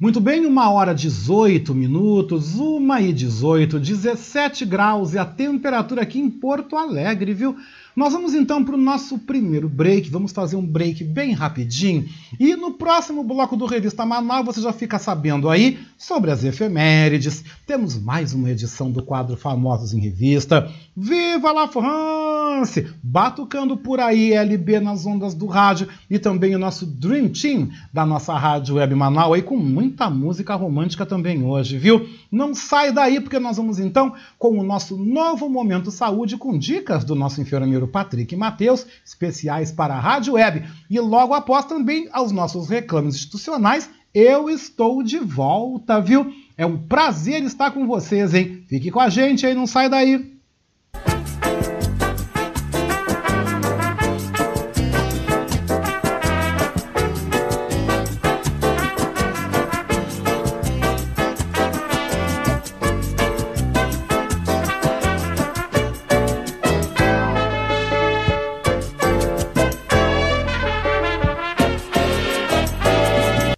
Muito bem, 1h18, 1h18, 17 graus e a temperatura aqui em Porto Alegre, viu? Nós vamos então para o nosso primeiro break, vamos fazer um break bem rapidinho. E no próximo bloco do Revista Manaus você já fica sabendo aí sobre as efemérides. Temos mais uma edição do quadro Famosos em Revista. Viva la France! Batucando por aí LB nas ondas do rádio e também o nosso Dream Team da nossa Rádio Web Manaus aí com muita música romântica também hoje, viu? Não sai daí porque nós vamos então com o nosso novo Momento Saúde com dicas do nosso enfermeiro Patrick Matheus, especiais para a Rádio Web. E logo após também aos nossos reclames institucionais, eu estou de volta, viu? É um prazer estar com vocês, hein? Fique com a gente aí, não sai daí.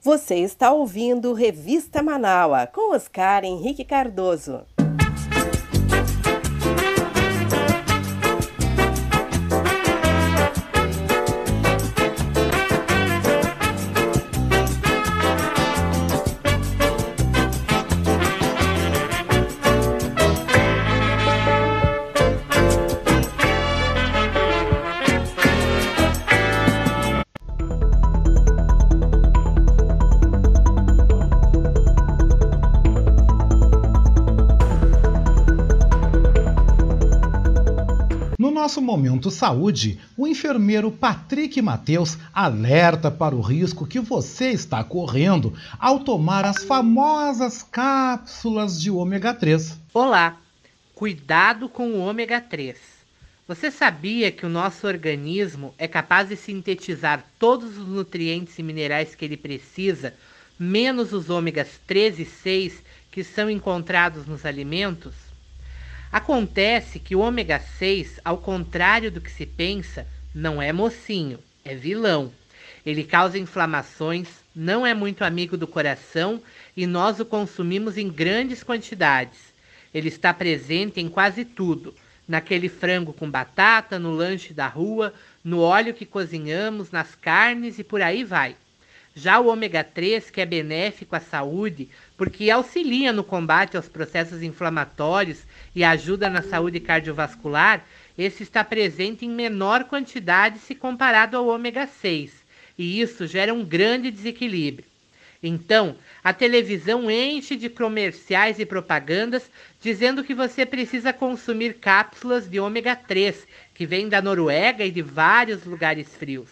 Você está ouvindo Revista Manauá, com Oscar Henrique Cardoso. Nosso Momento Saúde, o enfermeiro Patrick Matheus alerta para o risco que você está correndo ao tomar as famosas cápsulas de ômega 3. Olá, cuidado com o ômega 3. Você sabia que o nosso organismo é capaz de sintetizar todos os nutrientes e minerais que ele precisa, menos os ômegas 3 e 6 que são encontrados nos alimentos? Acontece que o ômega 6, ao contrário do que se pensa, não é mocinho, é vilão. Ele causa inflamações, não é muito amigo do coração e nós o consumimos em grandes quantidades. Ele está presente em quase tudo, naquele frango com batata, no lanche da rua, no óleo que cozinhamos, nas carnes e por aí vai. Já o ômega 3, que é benéfico à saúde, porque auxilia no combate aos processos inflamatórios e ajuda na saúde cardiovascular, esse está presente em menor quantidade se comparado ao ômega 6, e isso gera um grande desequilíbrio. Então, a televisão enche de comerciais e propagandas dizendo que você precisa consumir cápsulas de ômega 3, que vem da Noruega e de vários lugares frios.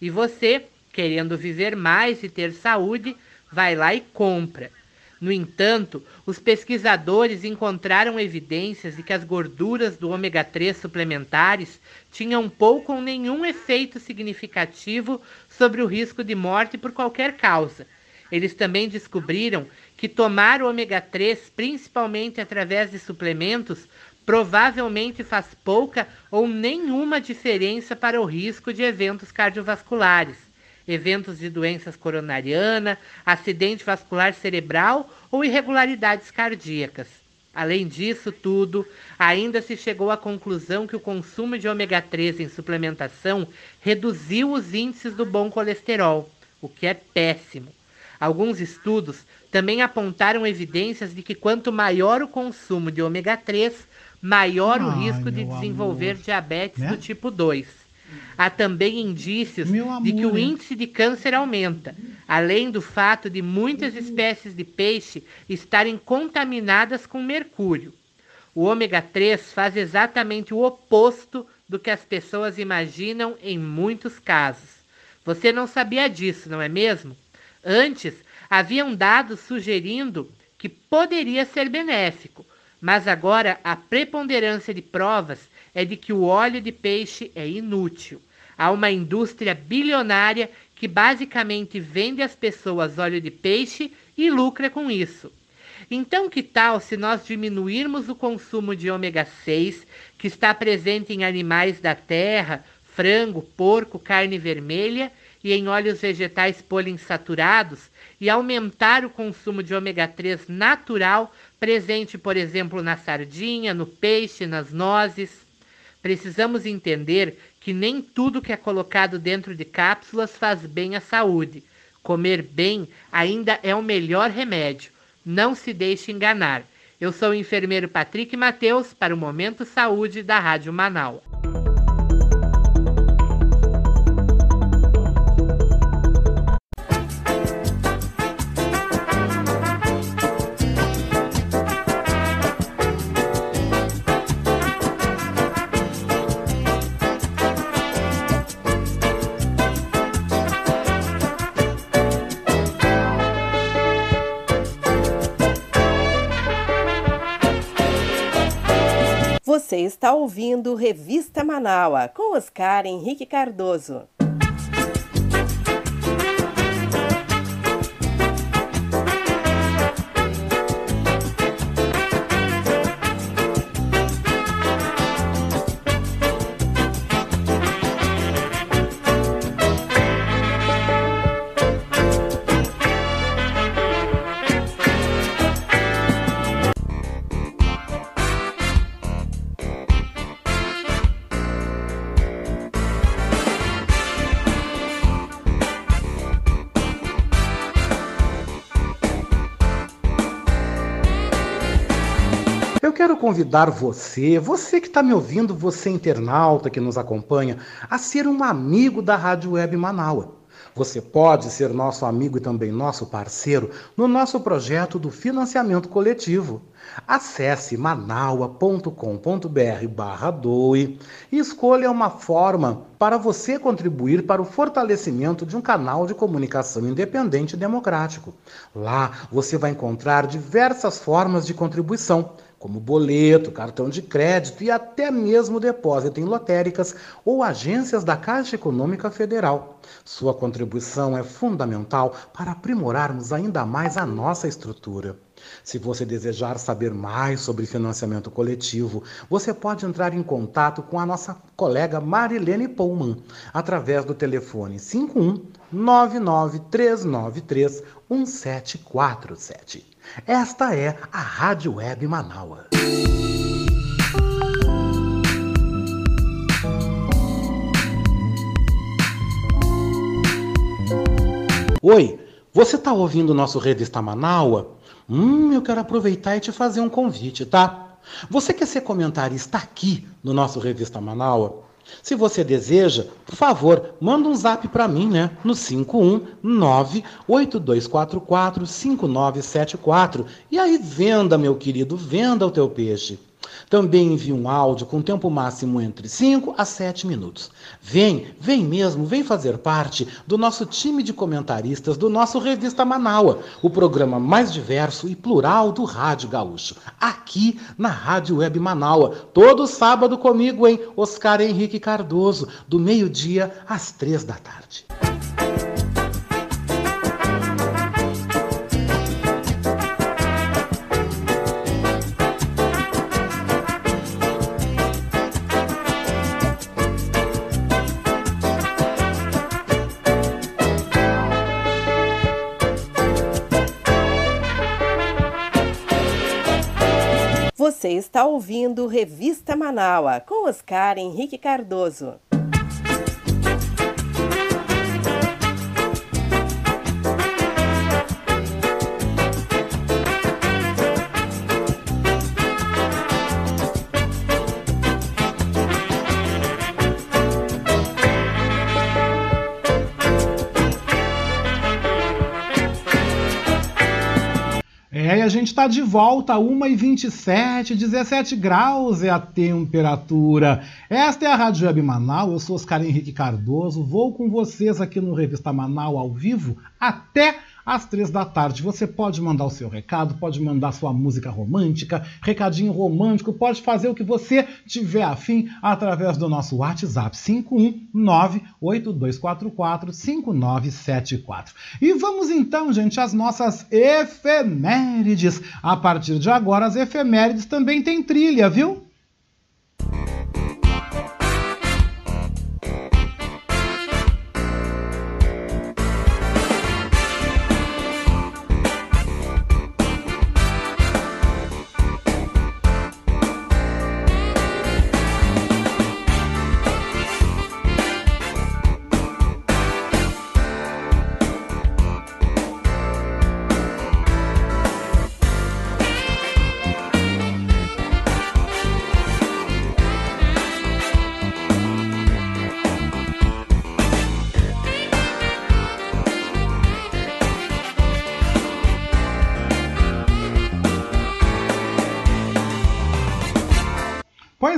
E você, querendo viver mais e ter saúde, vai lá e compra. No entanto, os pesquisadores encontraram evidências de que as gorduras do ômega 3 suplementares tinham pouco ou nenhum efeito significativo sobre o risco de morte por qualquer causa. Eles também descobriram que tomar o ômega 3, principalmente através de suplementos, provavelmente faz pouca ou nenhuma diferença para o risco de eventos cardiovasculares, eventos de doenças coronariana, acidente vascular cerebral ou irregularidades cardíacas. Além disso tudo, ainda se chegou à conclusão que o consumo de ômega 3 em suplementação reduziu os índices do bom colesterol, o que é péssimo. Alguns estudos também apontaram evidências de que quanto maior o consumo de ômega 3, maior o risco de desenvolver diabetes do tipo 2. Há também indícios de que o índice de câncer aumenta, além do fato de muitas espécies de peixe estarem contaminadas com mercúrio. O ômega 3 faz exatamente o oposto do que as pessoas imaginam em muitos casos. Você não sabia disso, não é mesmo? Antes, haviam dados sugerindo que poderia ser benéfico, mas agora a preponderância de provas é de que o óleo de peixe é inútil. Há uma indústria bilionária que basicamente vende às pessoas óleo de peixe e lucra com isso. Então, que tal se nós diminuirmos o consumo de ômega 6, que está presente em animais da terra, frango, porco, carne vermelha, e em óleos vegetais poliinsaturados e aumentar o consumo de ômega 3 natural, presente, por exemplo, na sardinha, no peixe, nas nozes. Precisamos entender que nem tudo que é colocado dentro de cápsulas faz bem à saúde. Comer bem ainda é o melhor remédio. Não se deixe enganar. Eu sou o enfermeiro Patrick Matheus para o Momento Saúde da Rádio Manaus. Você está ouvindo Revista Manauá, com Oscar Henrique Cardoso. Quero convidar você que está me ouvindo, você internauta que nos acompanha, a ser um amigo da Rádio Web Manaus. Você pode ser nosso amigo e também nosso parceiro no nosso projeto do financiamento coletivo. Acesse manaua.com.br/doe e escolha uma forma para você contribuir para o fortalecimento de um canal de comunicação independente e democrático. Lá você vai encontrar diversas formas de contribuição, como boleto, cartão de crédito e até mesmo depósito em lotéricas ou agências da Caixa Econômica Federal. Sua contribuição é fundamental para aprimorarmos ainda mais a nossa estrutura. Se você desejar saber mais sobre financiamento coletivo, você pode entrar em contato com a nossa colega Marilene Pouman, através do telefone 51 99393 1747. Esta é a Rádio Web Manaus. Oi, você está ouvindo o nosso Revista Manaus? Eu quero aproveitar e te fazer um convite, tá? Você quer ser comentarista aqui no nosso Revista Manaus? Se você deseja, por favor, manda um zap para mim, né? No 519-8244-5974. E aí venda, meu querido, venda o teu peixe. Também envie um áudio com tempo máximo entre 5 a 7 minutos. Vem mesmo, vem fazer parte do nosso time de comentaristas do nosso Revista Manaus, o programa mais diverso e plural do Rádio Gaúcho, aqui na Rádio Web Manaus, todo sábado comigo, hein? Oscar Henrique Cardoso, do meio-dia às 3 da tarde. Você está ouvindo Revista Manaua, com Oscar Henrique Cardoso. A gente está de volta a 1h27, 17 graus é a temperatura. Esta é a Rádio Web Manaus, eu sou Oscar Henrique Cardoso, vou com vocês aqui no Revista Manaus ao vivo até às 3 da tarde. Você pode mandar o seu recado, pode mandar sua música romântica, recadinho romântico, pode fazer o que você tiver afim através do nosso WhatsApp 519-8244-5974. E vamos então, gente, às nossas efemérides. A partir de agora, as efemérides também têm trilha, viu?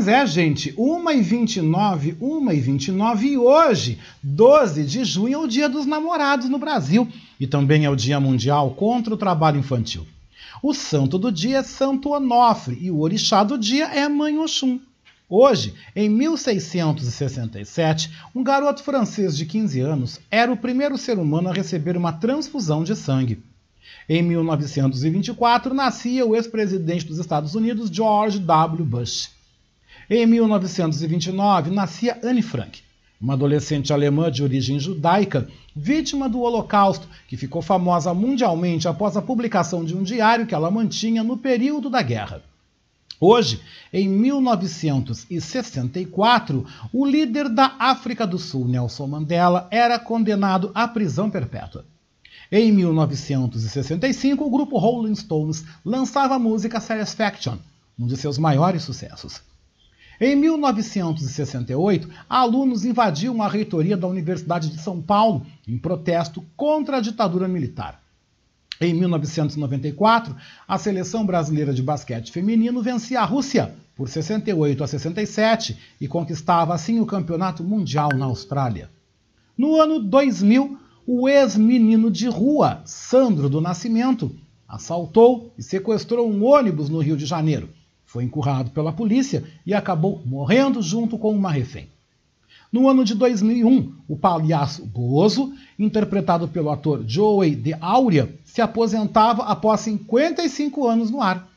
Pois é, gente, 1h29, e hoje, 12 de junho, é o Dia dos Namorados no Brasil e também é o Dia Mundial contra o Trabalho Infantil. O santo do dia é Santo Onofre e o orixá do dia é Mãe Oxum. Hoje, em 1667, um garoto francês de 15 anos era o primeiro ser humano a receber uma transfusão de sangue. Em 1924, nascia o ex-presidente dos Estados Unidos, George W. Bush. Em 1929, nascia Anne Frank, uma adolescente alemã de origem judaica, vítima do Holocausto, que ficou famosa mundialmente após a publicação de um diário que ela mantinha no período da guerra. Hoje, em 1964, o líder da África do Sul, Nelson Mandela, era condenado à prisão perpétua. Em 1965, o grupo Rolling Stones lançava a música Satisfaction, um de seus maiores sucessos. Em 1968, alunos invadiam a reitoria da Universidade de São Paulo em protesto contra a ditadura militar. Em 1994, a seleção brasileira de basquete feminino vencia a Rússia por 68-67 e conquistava assim o Campeonato Mundial na Austrália. No ano 2000, o ex-menino de rua, Sandro do Nascimento, assaltou e sequestrou um ônibus no Rio de Janeiro. Foi encurralado pela polícia e acabou morrendo junto com uma refém. No ano de 2001, o palhaço Bozo, interpretado pelo ator Joey de Áurea, se aposentava após 55 anos no ar.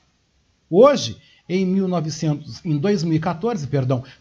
Hoje, em 2014,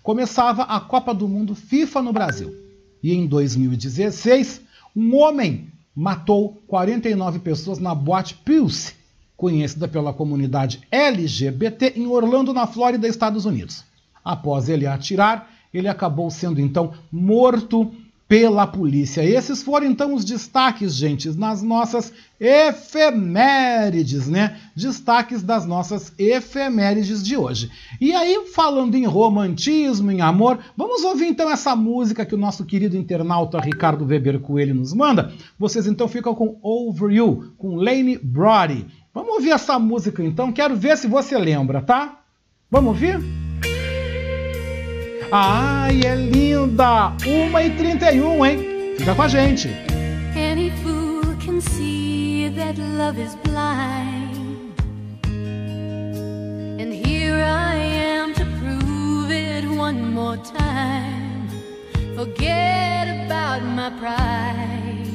começava a Copa do Mundo FIFA no Brasil. E em 2016, um homem matou 49 pessoas na boate Pulse, conhecida pela comunidade LGBT em Orlando, na Flórida, Estados Unidos. Após ele atirar, ele acabou sendo, então, morto pela polícia. Esses foram, então, os destaques, gente, nas nossas efemérides, né? Destaques das nossas efemérides de hoje. E aí, falando em romantismo, em amor, vamos ouvir, então, essa música que o nosso querido internauta Ricardo Weber Coelho nos manda. Vocês, então, ficam com Over You, com Lane Brody. Vamos ouvir essa música, então. Quero ver se você lembra, tá? Vamos ouvir? Ai, é linda! 1h31, hein? Fica com a gente. Any fool can see that love is blind, and here I am to prove it one more time. Forget about my pride.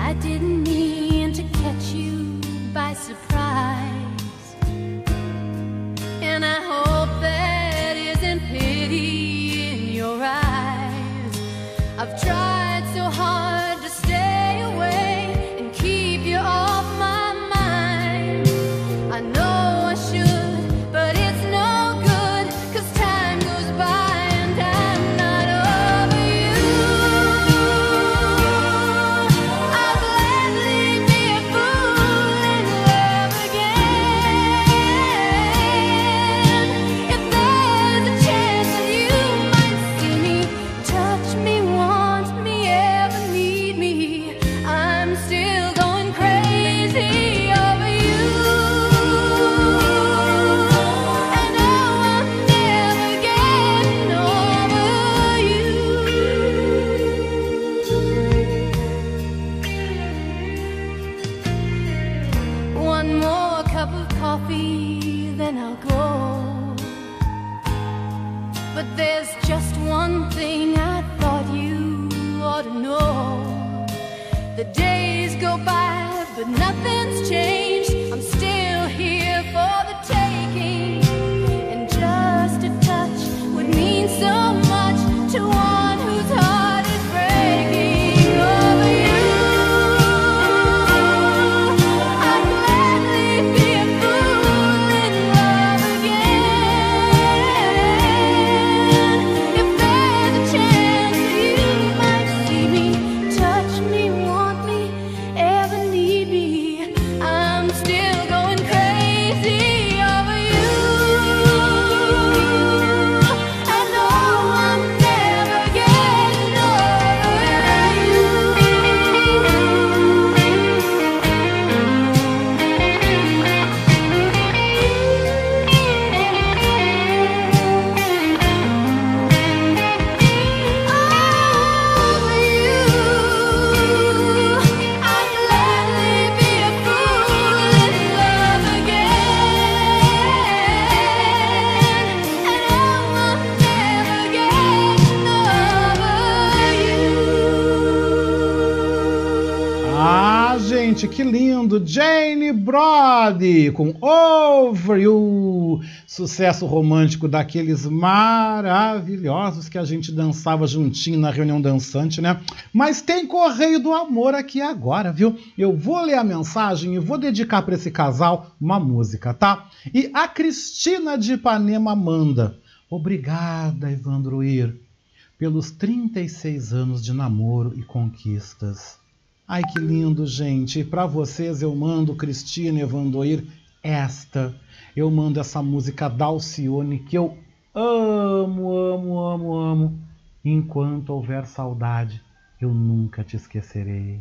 I didn't mean to catch you by surprise, and I hope that isn't pity in your eyes. I've tried so hard to stay away and keep you off my mind. I know I should, but it's no good, 'cause time goes by and I'm not over you. I'll gladly be a fool in love again. If there's a chance that you might see me, touch me, want me, ever need me, I'm still going crazy over you. I know I'm never getting over you. One more cup of coffee, then I'll go. But there's just one thing I thought you ought to know. The days go by, but nothing's changed. I'm still here for the taking, and just a touch would mean so much to one whose heart is breaking over you. I'd gladly be a fool in love again. If there's a chance that you might see me, touch me, want me, ever need me, gente, que lindo! Jane Brody com Over You, sucesso romântico daqueles maravilhosos que a gente dançava juntinho na reunião dançante, né? Mas tem Correio do Amor aqui agora, viu? Eu vou ler a mensagem e vou dedicar para esse casal uma música, tá? E a Cristina de Ipanema manda: obrigada, Evandro Ir, pelos 36 anos de namoro e conquistas. Ai, que lindo, gente. Para vocês eu mando, Cristina, Evandoir, esta. Eu mando essa música da Alcione, que eu amo, amo, amo, amo. Enquanto houver saudade, eu nunca te esquecerei.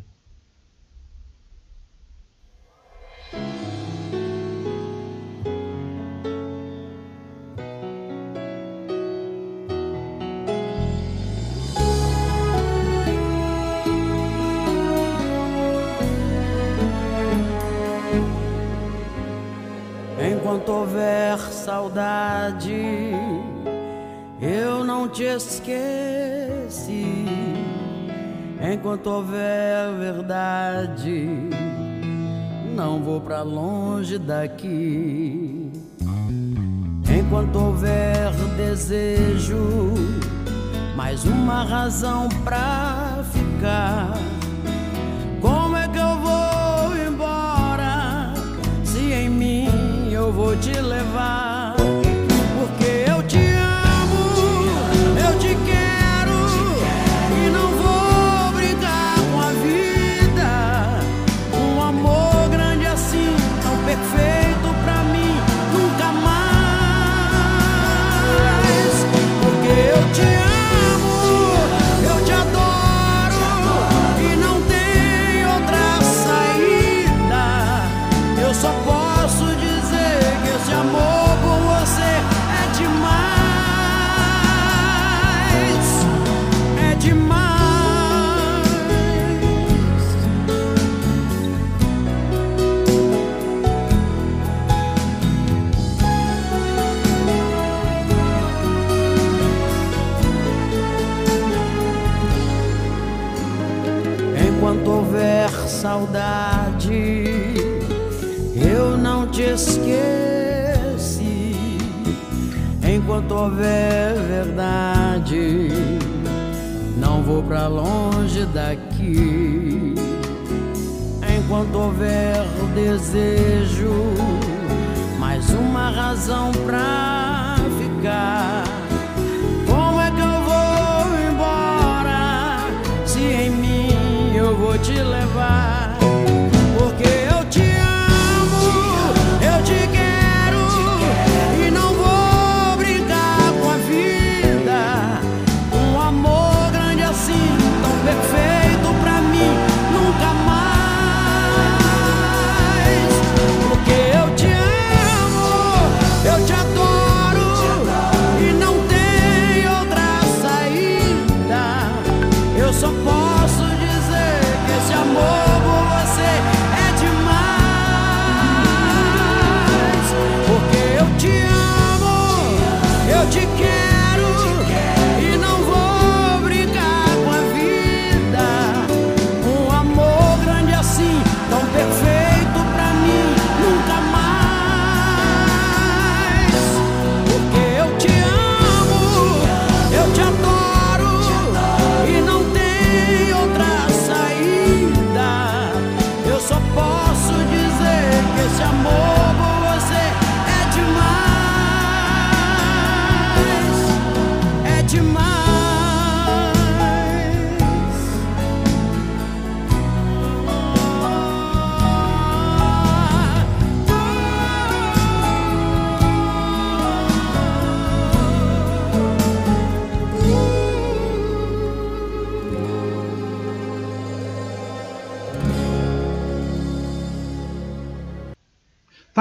Enquanto houver saudade, eu não te esqueci. Enquanto houver verdade, não vou pra longe daqui. Enquanto houver desejo, mais uma razão pra ficar. Como é que eu vou embora se em mim eu vou te levar? Porque eu te amo, eu te quero, e não vou brigar com a vida. Um amor grande assim, tão perfeito pra mim, nunca mais. Porque eu te amo, eu te adoro, e não tem outra saída. Eu só posso dizer: esse amor por você é demais, é demais. Enquanto houver saudade, eu não te esqueço. Enquanto houver verdade, não vou pra longe daqui. Enquanto houver desejo, mais uma razão pra ficar. Como é que eu vou embora se em mim eu vou te levar? Porque eu te amo, eu te quero, perfeito pra mim, nunca mais. Porque eu te amo, eu te adoro, e não tem outra saída. Eu só posso dizer que esse amor por você é demais. Porque eu te amo, eu te quero,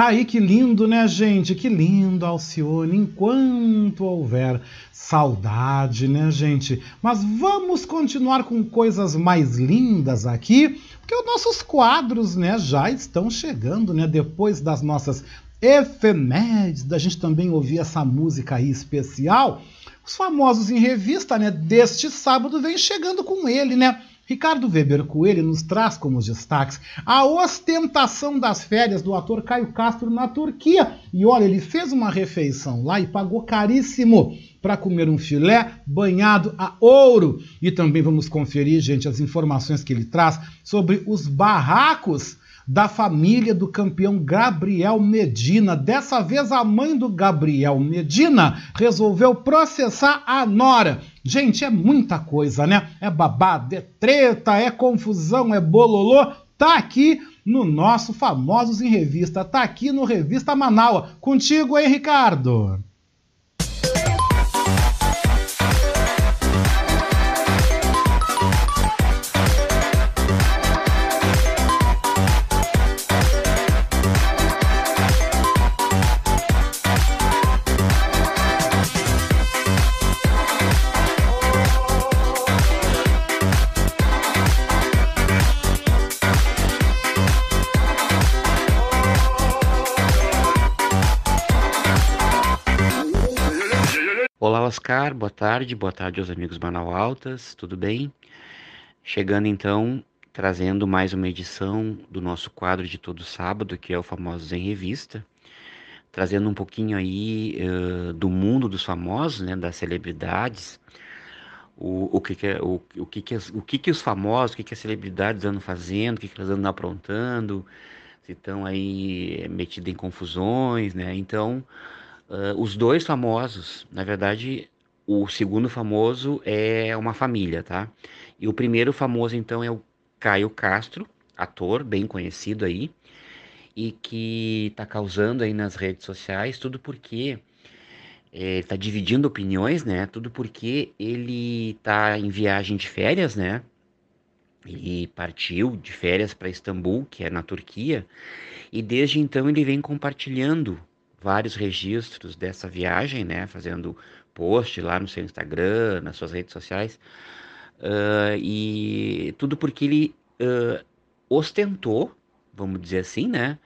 aí, que lindo, né, gente? Que lindo, Alcione, enquanto houver saudade, né, gente? Mas vamos continuar com coisas mais lindas aqui, porque os nossos quadros, né, já estão chegando, né, depois das nossas efemérides, da gente também ouvir essa música aí especial. Os famosos em revista, né, deste sábado vem chegando com ele, né? Ricardo Weber Coelho nos traz como destaques a ostentação das férias do ator Caio Castro na Turquia. E olha, ele fez uma refeição lá e pagou caríssimo para comer um filé banhado a ouro. E também vamos conferir, gente, as informações que ele traz sobre os barracos da família do campeão Gabriel Medina. Dessa vez, a mãe do Gabriel Medina resolveu processar a nora. Gente, é muita coisa, né? É babado, é treta, é confusão, é bololô. Tá aqui no nosso Famosos em Revista, tá aqui no Revista Manauá. Contigo aí, Ricardo. Olá, Oscar, boa tarde aos amigos manaualtas, tudo bem? Chegando então, trazendo mais uma edição do nosso quadro de todo sábado, que é o Famosos em Revista, trazendo um pouquinho aí do mundo dos famosos, né, das celebridades, o que os famosos, o que as celebridades andam fazendo, o que elas andam aprontando, se estão aí metidas em confusões, né, então... os dois famosos, na verdade, o segundo famoso é uma família, tá? E o primeiro famoso, então, é o Caio Castro, ator bem conhecido aí, e que tá causando aí nas redes sociais, tudo porque tá dividindo opiniões, né? Tudo porque ele tá em viagem de férias, né? Ele partiu de férias para Istambul, que é na Turquia, e desde então ele vem compartilhando vários registros dessa viagem, né, fazendo post lá no seu Instagram, nas suas redes sociais, e tudo porque ele ostentou, vamos dizer assim, né,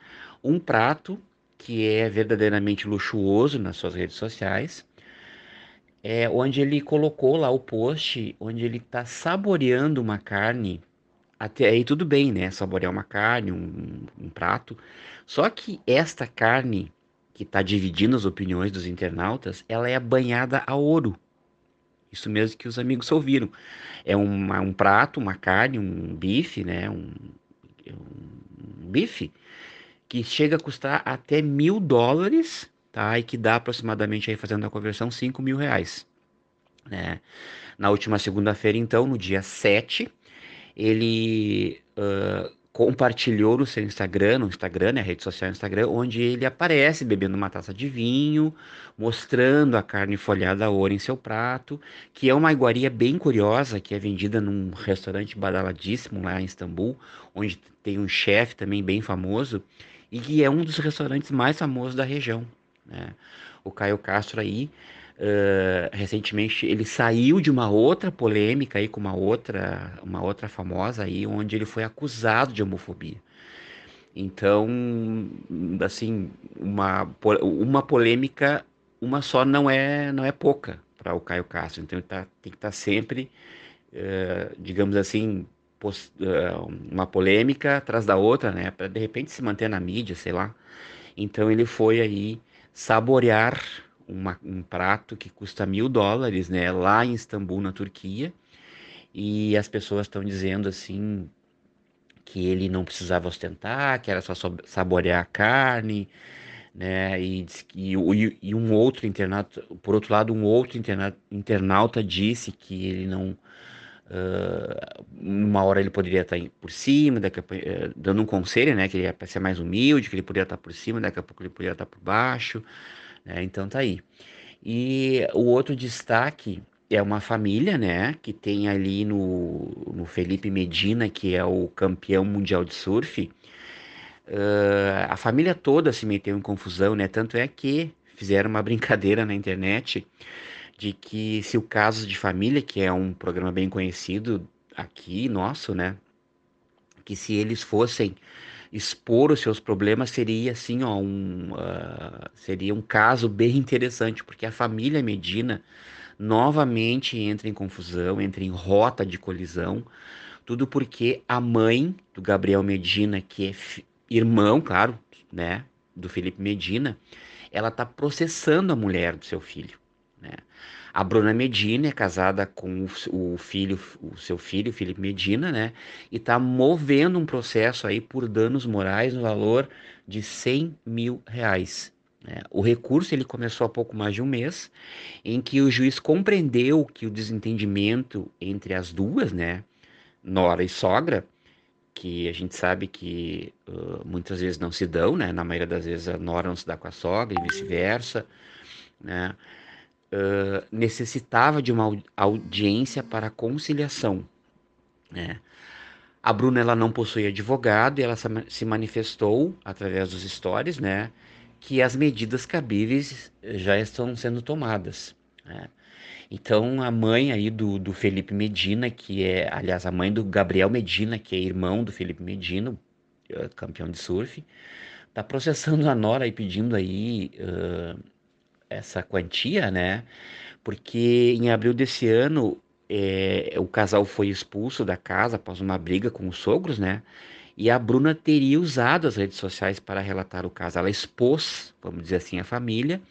um prato que é verdadeiramente luxuoso nas suas redes sociais, onde ele colocou lá o post, onde ele está saboreando uma carne. Até aí tudo bem, né, saborear uma carne, um prato, só que esta carne que está dividindo as opiniões dos internautas, ela é banhada a ouro. Isso mesmo que os amigos ouviram. É um prato, uma carne, um bife, né? Um bife que chega a custar até $1.000, tá? E que dá aproximadamente, aí, fazendo a conversão, R$5.000. Né? Na última segunda-feira, então, no dia 7, ele... compartilhou no seu Instagram, né, a rede social Instagram, onde ele aparece bebendo uma taça de vinho, mostrando a carne folhada a ouro em seu prato, que é uma iguaria bem curiosa, que é vendida num restaurante badaladíssimo lá em Istambul, onde tem um chefe também bem famoso, e que é um dos restaurantes mais famosos da região, né? O Caio Castro aí, recentemente ele saiu de uma outra polêmica aí com uma outra famosa aí, onde ele foi acusado de homofobia. Então, assim, uma polêmica, uma só não é pouca para o Caio Castro. Então ele tem que estar sempre, digamos assim, uma polêmica atrás da outra, né, para de repente se manter na mídia, sei lá. Então ele foi aí saborear um prato que custa $1.000, né, lá em Istambul, na Turquia, e as pessoas estão dizendo assim que ele não precisava ostentar, que era só saborear a carne, né, e um outro internauta, por outro lado, um outro internauta disse que ele não, uma hora ele poderia estar por cima, dando um conselho, né, que ele ia ser mais humilde, que ele poderia estar por cima, daqui a pouco ele poderia estar por baixo. É, então tá aí. E o outro destaque é uma família, né, que tem ali no Felipe Medina, que é o campeão mundial de surf. A família toda se meteu em confusão, né, tanto é que fizeram uma brincadeira na internet de que se o Caso de Família, que é um programa bem conhecido aqui nosso, né, que se eles fossem expor os seus problemas, seria assim, ó, seria um caso bem interessante, porque a família Medina novamente entra em confusão, entra em rota de colisão, Tudo porque a mãe do Gabriel Medina, que é irmão, claro, né, do Felipe Medina, ela está processando a mulher do seu filho, né? A Bruna Medina é casada com o seu filho, Felipe Medina, né? E está movendo um processo aí por danos morais no valor de 100 mil reais. Né? O recurso ele começou há pouco mais de um mês, em que o juiz compreendeu que o desentendimento entre as duas, né? Nora e sogra, que a gente sabe que muitas vezes não se dão, né? Na maioria das vezes a nora não se dá com a sogra e vice-versa, né? Necessitava de uma audiência para conciliação, né? A Bruna ela não possui advogado e ela se manifestou através dos stories, né, que as medidas cabíveis já estão sendo tomadas, né? Então a mãe aí do Felipe Medina, que é, aliás, a mãe do Gabriel Medina, que é irmão do Felipe Medina, campeão de surf, está processando a nora e pedindo aí essa quantia, né? Porque em abril desse ano o casal foi expulso da casa após uma briga com os sogros, né? E a Bruna teria usado as redes sociais para relatar o caso. Ela expôs, vamos dizer assim, a família,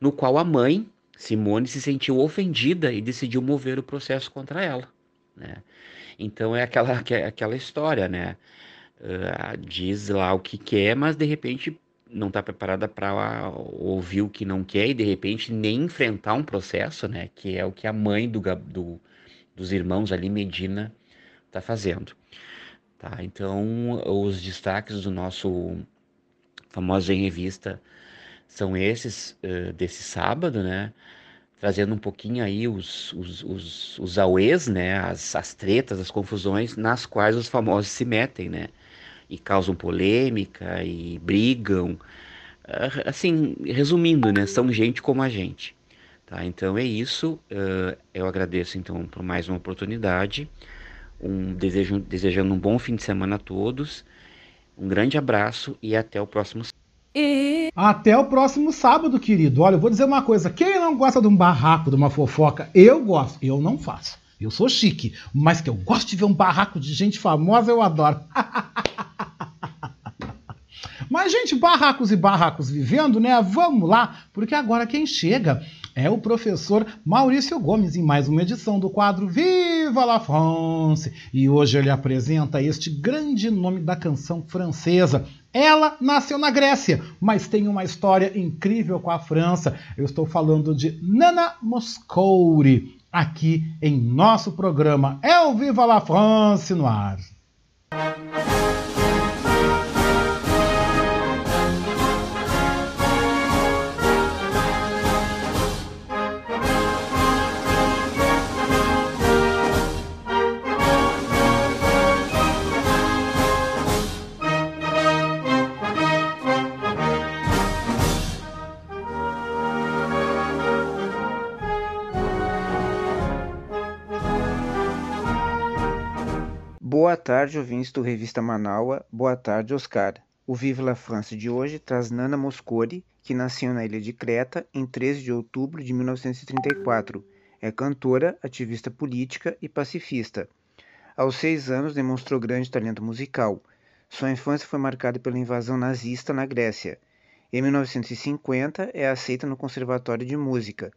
no qual a mãe, Simone, se sentiu ofendida e decidiu mover o processo contra ela, né? Então é aquela história, né? Diz lá o que quer, mas de repente não está preparada para ouvir o que não quer e, de repente, nem enfrentar um processo, né? Que é o que a mãe dos irmãos ali, Medina, está fazendo. Tá? Então, os destaques do nosso famoso Em Revista são esses, desse sábado, né? Trazendo um pouquinho aí os auês, né? As tretas, as confusões nas quais os famosos se metem, né? E causam polêmica e brigam, assim, resumindo, né, são gente como a gente, tá? Então é isso, eu agradeço então por mais uma oportunidade, desejando um bom fim de semana a todos, um grande abraço e até o próximo sábado. Até o próximo sábado, querido. Olha, eu vou dizer uma coisa, quem não gosta de um barraco, de uma fofoca? Eu gosto, eu não faço, eu sou chique, mas que eu gosto de ver um barraco de gente famosa, eu adoro. Mas, gente, barracos e barracos vivendo, né? Vamos lá, porque agora quem chega é o professor Maurício Gomes, em mais uma edição do quadro Viva la France. E hoje ele apresenta este grande nome da canção francesa. Ela nasceu na Grécia, mas tem uma história incrível com a França. Eu estou falando de Nana Mouskouri, aqui em nosso programa. É o Viva la France no ar. Boa tarde, ouvintes do Revista Manauá. Boa tarde, Oscar. O Vive la France de hoje traz Nana Mouskouri, que nasceu na ilha de Creta em 13 de outubro de 1934. É cantora, ativista política e pacifista. Aos 6 anos, demonstrou grande talento musical. Sua infância foi marcada pela invasão nazista na Grécia. Em 1950, é aceita no Conservatório de Música.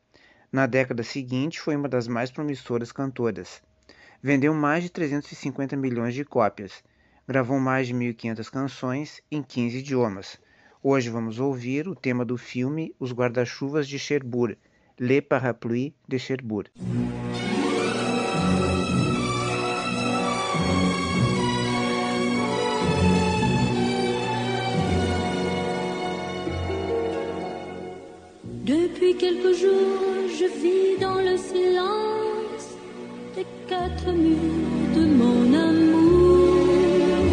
Na década seguinte, foi uma das mais promissoras cantoras. Vendeu mais de 350 milhões de cópias. Gravou mais de 1.500 canções em 15 idiomas. Hoje vamos ouvir o tema do filme Os Guarda-Chuvas de Cherbourg, Les Parapluies de Cherbourg. Depuis quelques jours, je vis dans le silence les 4 murs de mon amour.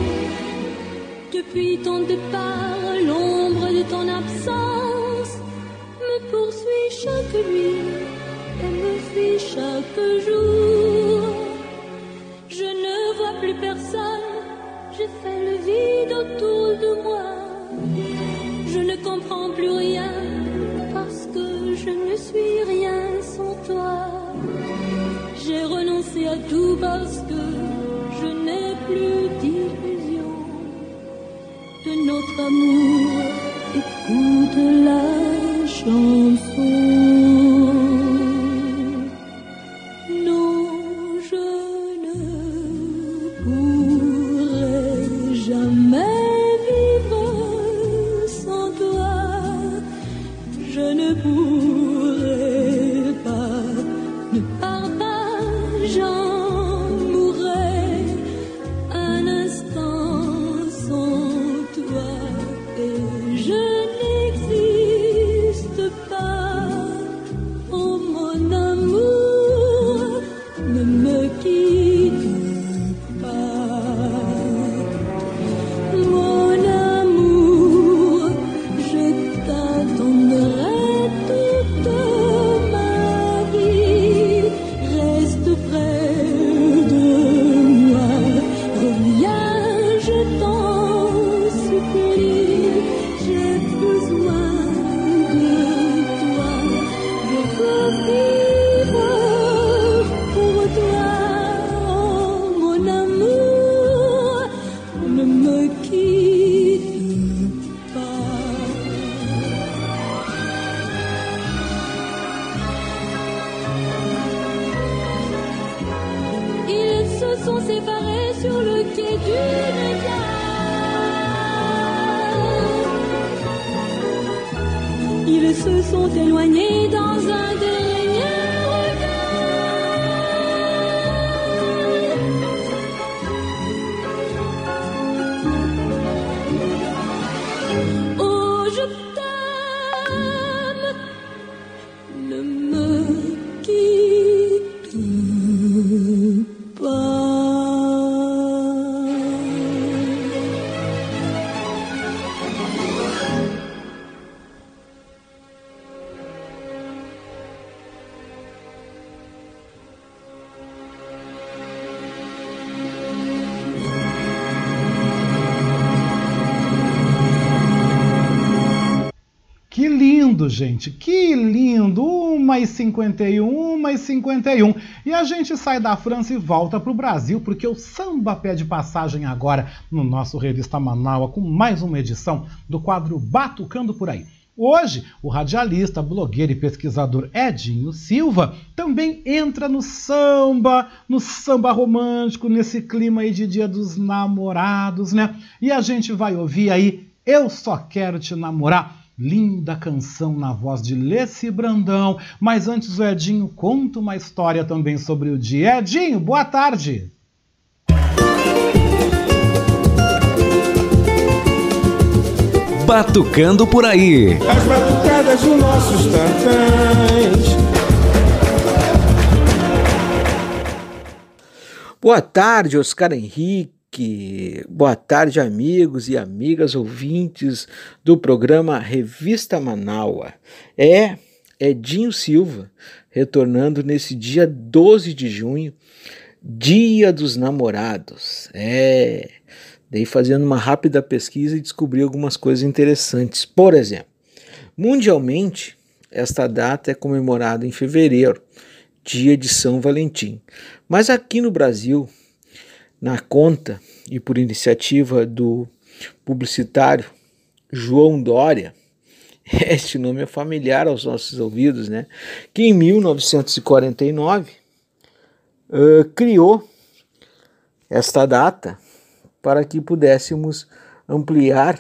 Depuis ton départ, l'ombre de ton absence me poursuit chaque nuit et me fuit chaque jour. Je ne vois plus personne, j'ai fait le vide autour de moi. Je ne comprends plus rien parce que je ne suis rien sans toi. J'ai renoncé à tout parce que je ne notre amour, écoute la chanson. Non, je ne pourrai jamais vivre sans toi. Je ne pourrai pas, ne pars pas, j'en mourrai un instant sans toi. Et je n'existe pas, oh mon amour, ne me quitte pas. Mon amour, je t'attendrai toute ma vie, reste près de moi, reviens, je t'en supplie, j'ai besoin de toi, je veux vivre pour toi, oh mon amour, ne me quitte pas. Ils se sont séparés sur le quai d'une gare. Ils se sont éloignés dans un dernier regard. Oh, je t'aime, ne me quitte pas. Que lindo, gente, que lindo, 1h51, 1h51. E a gente sai da França e volta para o Brasil, porque o samba pede passagem agora no nosso Revista Manauá, com mais uma edição do quadro Batucando Por Aí. Hoje, o radialista, blogueiro e pesquisador Edinho Silva também entra no samba romântico, nesse clima aí de Dia dos Namorados, né? E a gente vai ouvir aí Eu Só Quero Te Namorar, linda canção na voz de Leci Brandão. Mas antes o Edinho conta uma história também sobre o dia. Edinho, boa tarde! Batucando por aí. As batucadas dos nossos tantãs. Boa tarde, Oscar Henrique. Boa tarde, amigos e amigas ouvintes do programa Revista Manauá. É Edinho Silva, retornando nesse dia 12 de junho, Dia dos Namorados. É... Daí fazendo uma rápida pesquisa e descobri algumas coisas interessantes. Por exemplo, mundialmente, esta data é comemorada em fevereiro, dia de São Valentim. Mas aqui no Brasil, na conta e por iniciativa do publicitário João Dória, este nome é familiar aos nossos ouvidos, né? Que em 1949 criou esta data, para que pudéssemos ampliar,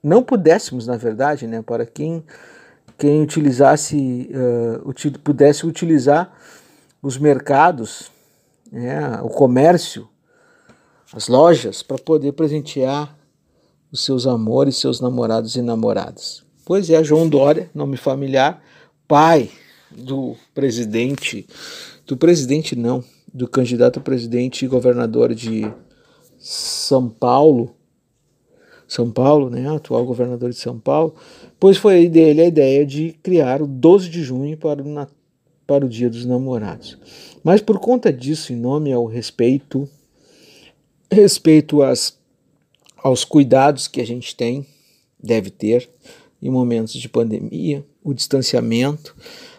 não pudéssemos, na verdade, né, para quem utilizasse, pudesse utilizar os mercados, né, o comércio, as lojas, para poder presentear os seus amores, seus namorados e namoradas. Pois é, João Dória, nome familiar, pai do candidato a presidente e governador de São Paulo, né, atual governador de São Paulo, pois foi dele a ideia de criar o 12 de junho para o Dia dos Namorados. Mas por conta disso, em nome ao respeito aos cuidados que a gente deve ter, em momentos de pandemia, o distanciamento,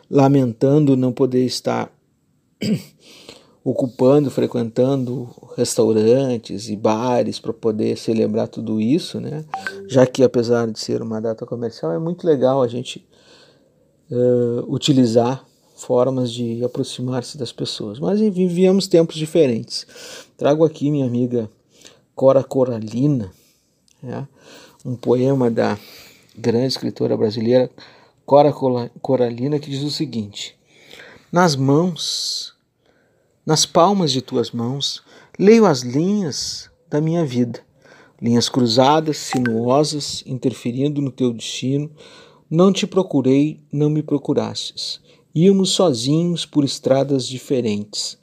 lamentando não poder estar ocupando, frequentando restaurantes e bares para poder celebrar tudo isso, né? Já que, apesar de ser uma data comercial, é muito legal a gente utilizar formas de aproximar-se das pessoas. Mas vivíamos tempos diferentes. Trago aqui minha amiga Cora Coralina, né? Um poema da grande escritora brasileira Cora Coralina, que diz o seguinte: nas palmas de tuas mãos, leio as linhas da minha vida, linhas cruzadas, sinuosas, interferindo no teu destino. Não te procurei, não me procurastes. Íamos sozinhos por estradas diferentes.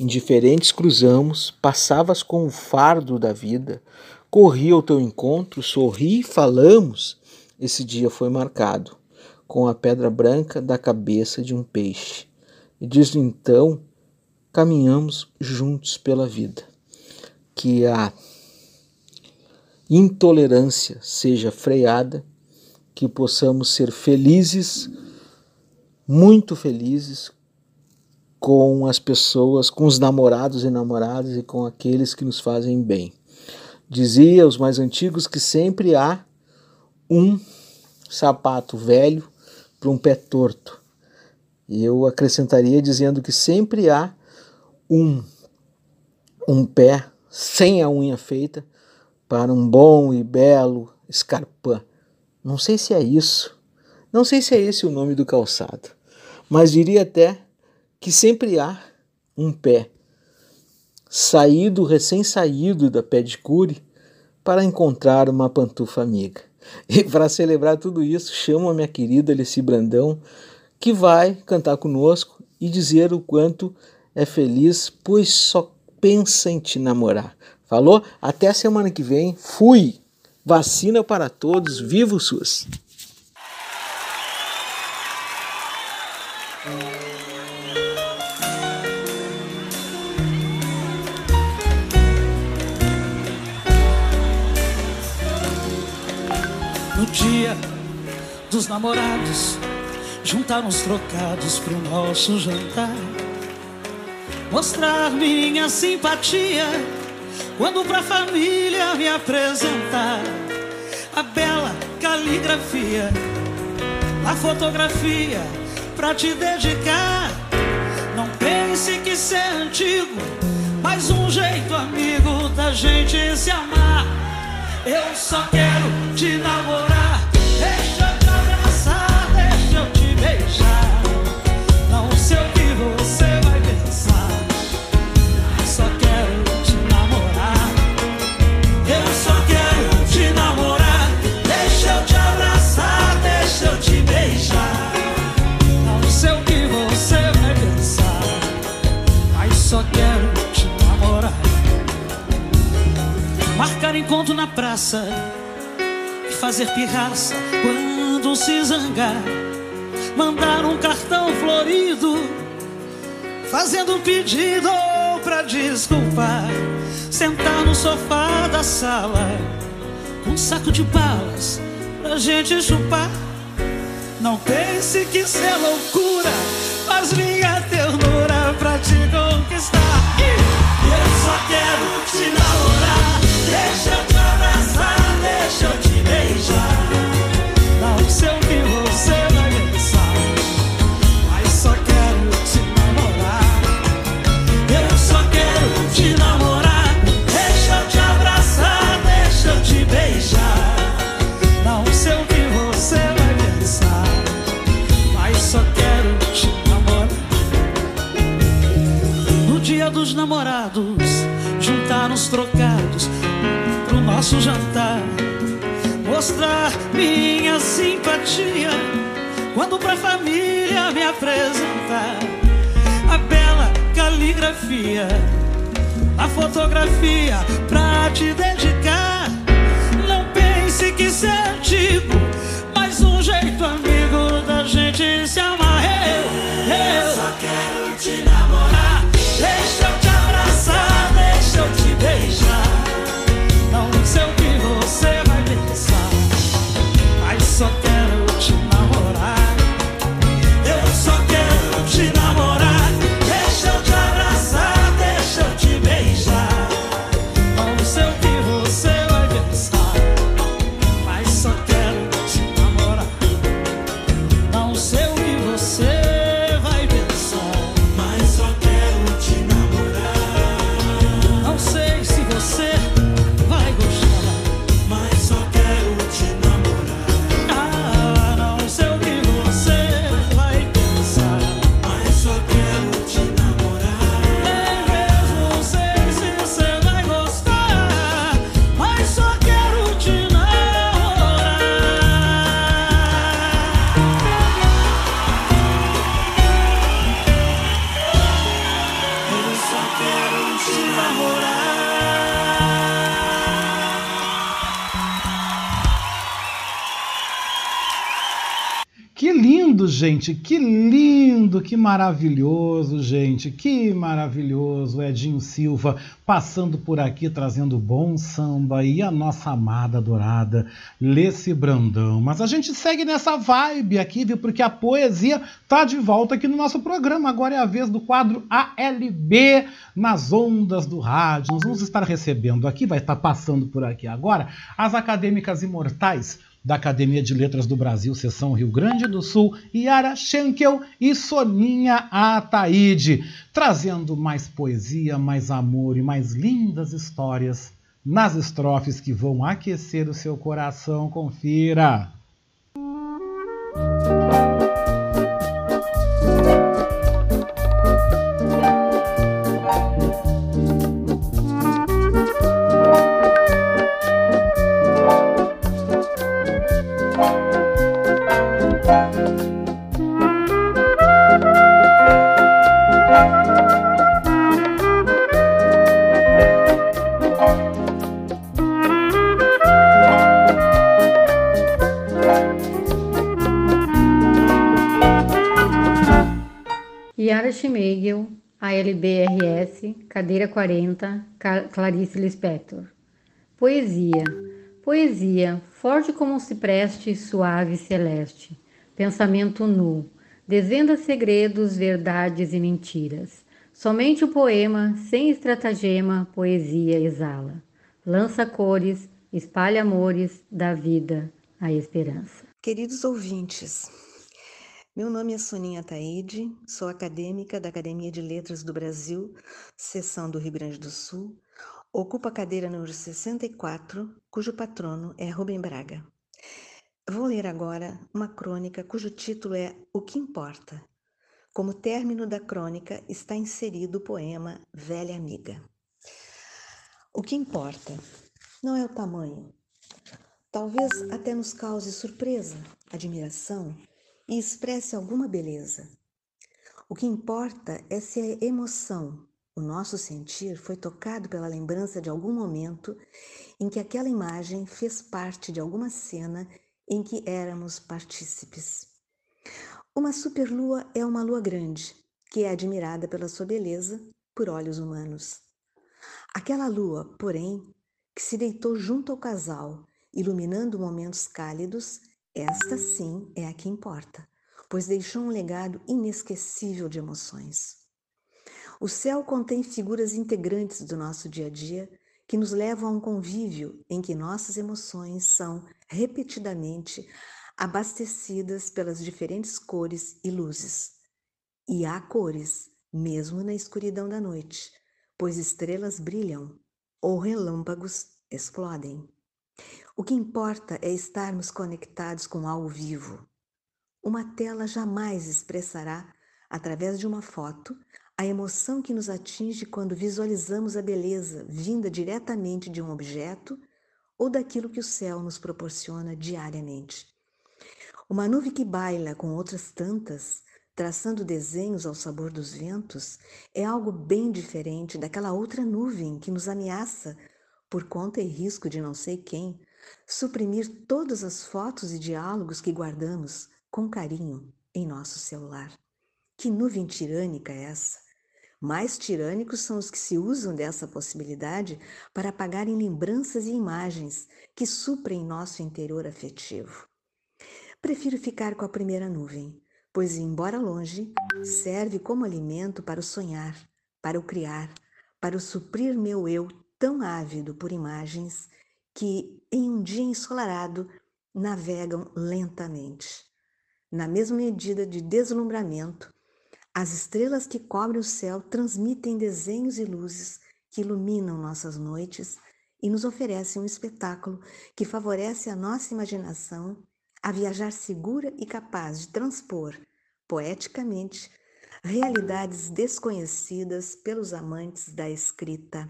Indiferentes cruzamos, passavas com o fardo da vida. Corri ao teu encontro, sorri, falamos. Esse dia foi marcado com a pedra branca da cabeça de um peixe. E desde então, caminhamos juntos pela vida. Que a intolerância seja freada, que possamos ser felizes, muito felizes, com as pessoas, com os namorados e namoradas e com aqueles que nos fazem bem. Dizia os mais antigos que sempre há um sapato velho para um pé torto. E eu acrescentaria dizendo que sempre há um pé sem a unha feita para um bom e belo escarpão. Não sei se é isso, não sei se é esse o nome do calçado, mas diria até que sempre há um pé saído, recém-saído da pedicure para encontrar uma pantufa amiga. E para celebrar tudo isso, chamo a minha querida Leci Brandão, que vai cantar conosco e dizer o quanto é feliz, pois só pensa em te namorar. Falou? Até a semana que vem. Fui! Vacina para todos. Viva o SUS! No dia dos namorados, juntar uns trocados pro nosso jantar, mostrar minha simpatia quando pra família me apresentar. A bela caligrafia, a fotografia pra te dedicar. Não pense que ser antigo, mas um jeito amigo da gente se amar. Eu só quero te namorar. Deixa eu te abraçar, deixa eu te beijar. Não sei o que você vai pensar, mas só quero te namorar. Eu só quero te namorar. Deixa eu te abraçar, deixa eu te beijar. Não sei o que você vai pensar, mas só quero te namorar. Marcar encontro na praça e fazer pirraça quando se zangar. Mandar um cartão florido fazendo um pedido pra desculpar. Sentar no sofá da sala com um saco de balas pra gente chupar. Não pense que isso é loucura, mas minha ternura pra te conquistar. Eu só quero te namorar. Deixa eu te abraçar, deixa eu te beijar. Não sei o que você vai pensar, mas só quero te namorar. Eu só quero te namorar. Deixa eu te abraçar, deixa eu te beijar. Não sei o que você vai pensar, mas só quero te namorar. No dia dos namorados, juntar uns trocados pro nosso jantar, mostrar minha simpatia quando pra família me apresentar. A bela caligrafia, a fotografia pra te dedicar. Não pense que isso é antigo, mas um jeito amigo da gente se amar. Eu só quero te namorar. Deixa eu te abraçar, deixa eu te beijar. Não sei o que você vai pensar, mas só quero te namorar. Eu só quero te namorar. Deixa eu te abraçar. lindo, gente, que lindo, que maravilhoso, gente, que maravilhoso. Edinho Silva passando por aqui, trazendo bom samba e a nossa amada dourada, Leci Brandão. Mas a gente segue nessa vibe aqui, viu, porque a poesia tá de volta aqui no nosso programa. Agora é a vez do quadro ALB nas ondas do rádio. Nós vamos estar recebendo aqui, vai estar passando por aqui agora, as acadêmicas imortais da Academia de Letras do Brasil, seção Rio Grande do Sul, Yara Schenkel e Soninha Ataíde, trazendo mais poesia, mais amor e mais lindas histórias nas estrofes que vão aquecer o seu coração. Confira! Yara Schenkel, ALBRS, cadeira 40, Clarice Lispector. Poesia. Poesia, forte como um cipreste, suave e celeste. Pensamento nu, desvenda segredos, verdades e mentiras. Somente o poema, sem estratagema, poesia exala. Lança cores, espalha amores, dá vida à esperança. Queridos ouvintes, meu nome é Soninha Ataíde, sou acadêmica da Academia de Letras do Brasil, seção do Rio Grande do Sul. Ocupo a cadeira número 64, cujo patrono é Rubem Braga. Vou ler agora uma crônica cujo título é O que Importa. Como término da crônica está inserido o poema Velha Amiga. O que importa não é o tamanho. Talvez até nos cause surpresa, admiração, e expresse alguma beleza. O que importa é se a emoção, o nosso sentir, foi tocado pela lembrança de algum momento em que aquela imagem fez parte de alguma cena em que éramos partícipes. Uma superlua é uma lua grande, que é admirada pela sua beleza por olhos humanos. Aquela lua, porém, que se deitou junto ao casal, iluminando momentos cálidos, esta, sim, é a que importa, pois deixou um legado inesquecível de emoções. O céu contém figuras integrantes do nosso dia a dia que nos levam a um convívio em que nossas emoções são repetidamente abastecidas pelas diferentes cores e luzes. E há cores, mesmo na escuridão da noite, pois estrelas brilham ou relâmpagos explodem. O que importa é estarmos conectados com algo vivo. Uma tela jamais expressará, através de uma foto, a emoção que nos atinge quando visualizamos a beleza vinda diretamente de um objeto ou daquilo que o céu nos proporciona diariamente. Uma nuvem que baila com outras tantas, traçando desenhos ao sabor dos ventos, é algo bem diferente daquela outra nuvem que nos ameaça, por conta e risco de não sei quem, suprimir todas as fotos e diálogos que guardamos com carinho em nosso celular. Que nuvem tirânica é essa? Mais tirânicos são os que se usam dessa possibilidade para apagarem lembranças e imagens que suprem nosso interior afetivo. Prefiro ficar com a primeira nuvem, pois, embora longe, serve como alimento para o sonhar, para o criar, para o suprir meu eu tão ávido por imagens que, em um dia ensolarado, navegam lentamente. Na mesma medida de deslumbramento, as estrelas que cobrem o céu transmitem desenhos e luzes que iluminam nossas noites e nos oferecem um espetáculo que favorece a nossa imaginação a viajar segura e capaz de transpor, poeticamente, realidades desconhecidas pelos amantes da escrita.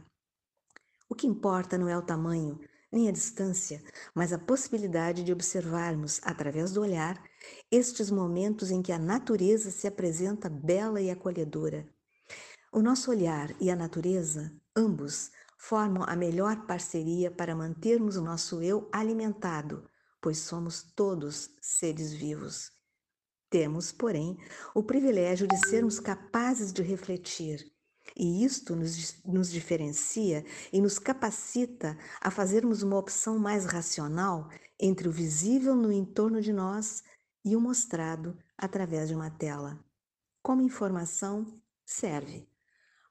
O que importa não é o tamanho, nem a distância, mas a possibilidade de observarmos, através do olhar, estes momentos em que a natureza se apresenta bela e acolhedora. O nosso olhar e a natureza, ambos, formam a melhor parceria para mantermos o nosso eu alimentado, pois somos todos seres vivos. Temos, porém, o privilégio de sermos capazes de refletir, e isto nos diferencia e nos capacita a fazermos uma opção mais racional entre o visível no entorno de nós e o mostrado através de uma tela. Como informação, serve.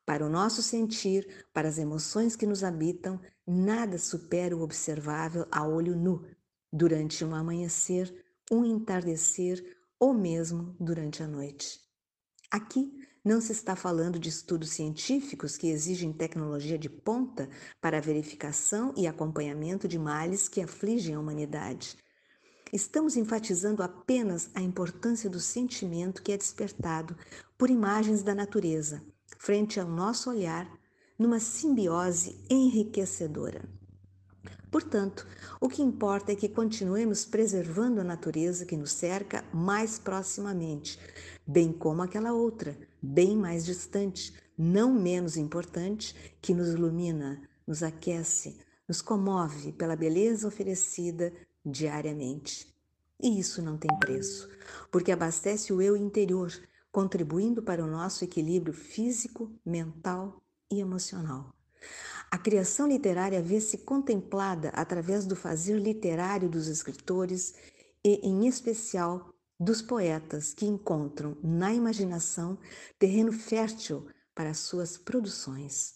Para o nosso sentir, para as emoções que nos habitam, nada supera o observável a olho nu, durante um amanhecer, um entardecer ou mesmo durante a noite. Aqui não se está falando de estudos científicos que exigem tecnologia de ponta para a verificação e acompanhamento de males que afligem a humanidade. Estamos enfatizando apenas a importância do sentimento que é despertado por imagens da natureza, frente ao nosso olhar, numa simbiose enriquecedora. Portanto, o que importa é que continuemos preservando a natureza que nos cerca mais proximamente, bem como aquela outra, bem mais distante, não menos importante, que nos ilumina, nos aquece, nos comove pela beleza oferecida diariamente. E isso não tem preço, porque abastece o eu interior, contribuindo para o nosso equilíbrio físico, mental e emocional. A criação literária vê-se contemplada através do fazer literário dos escritores e, em especial, dos poetas que encontram na imaginação terreno fértil para suas produções.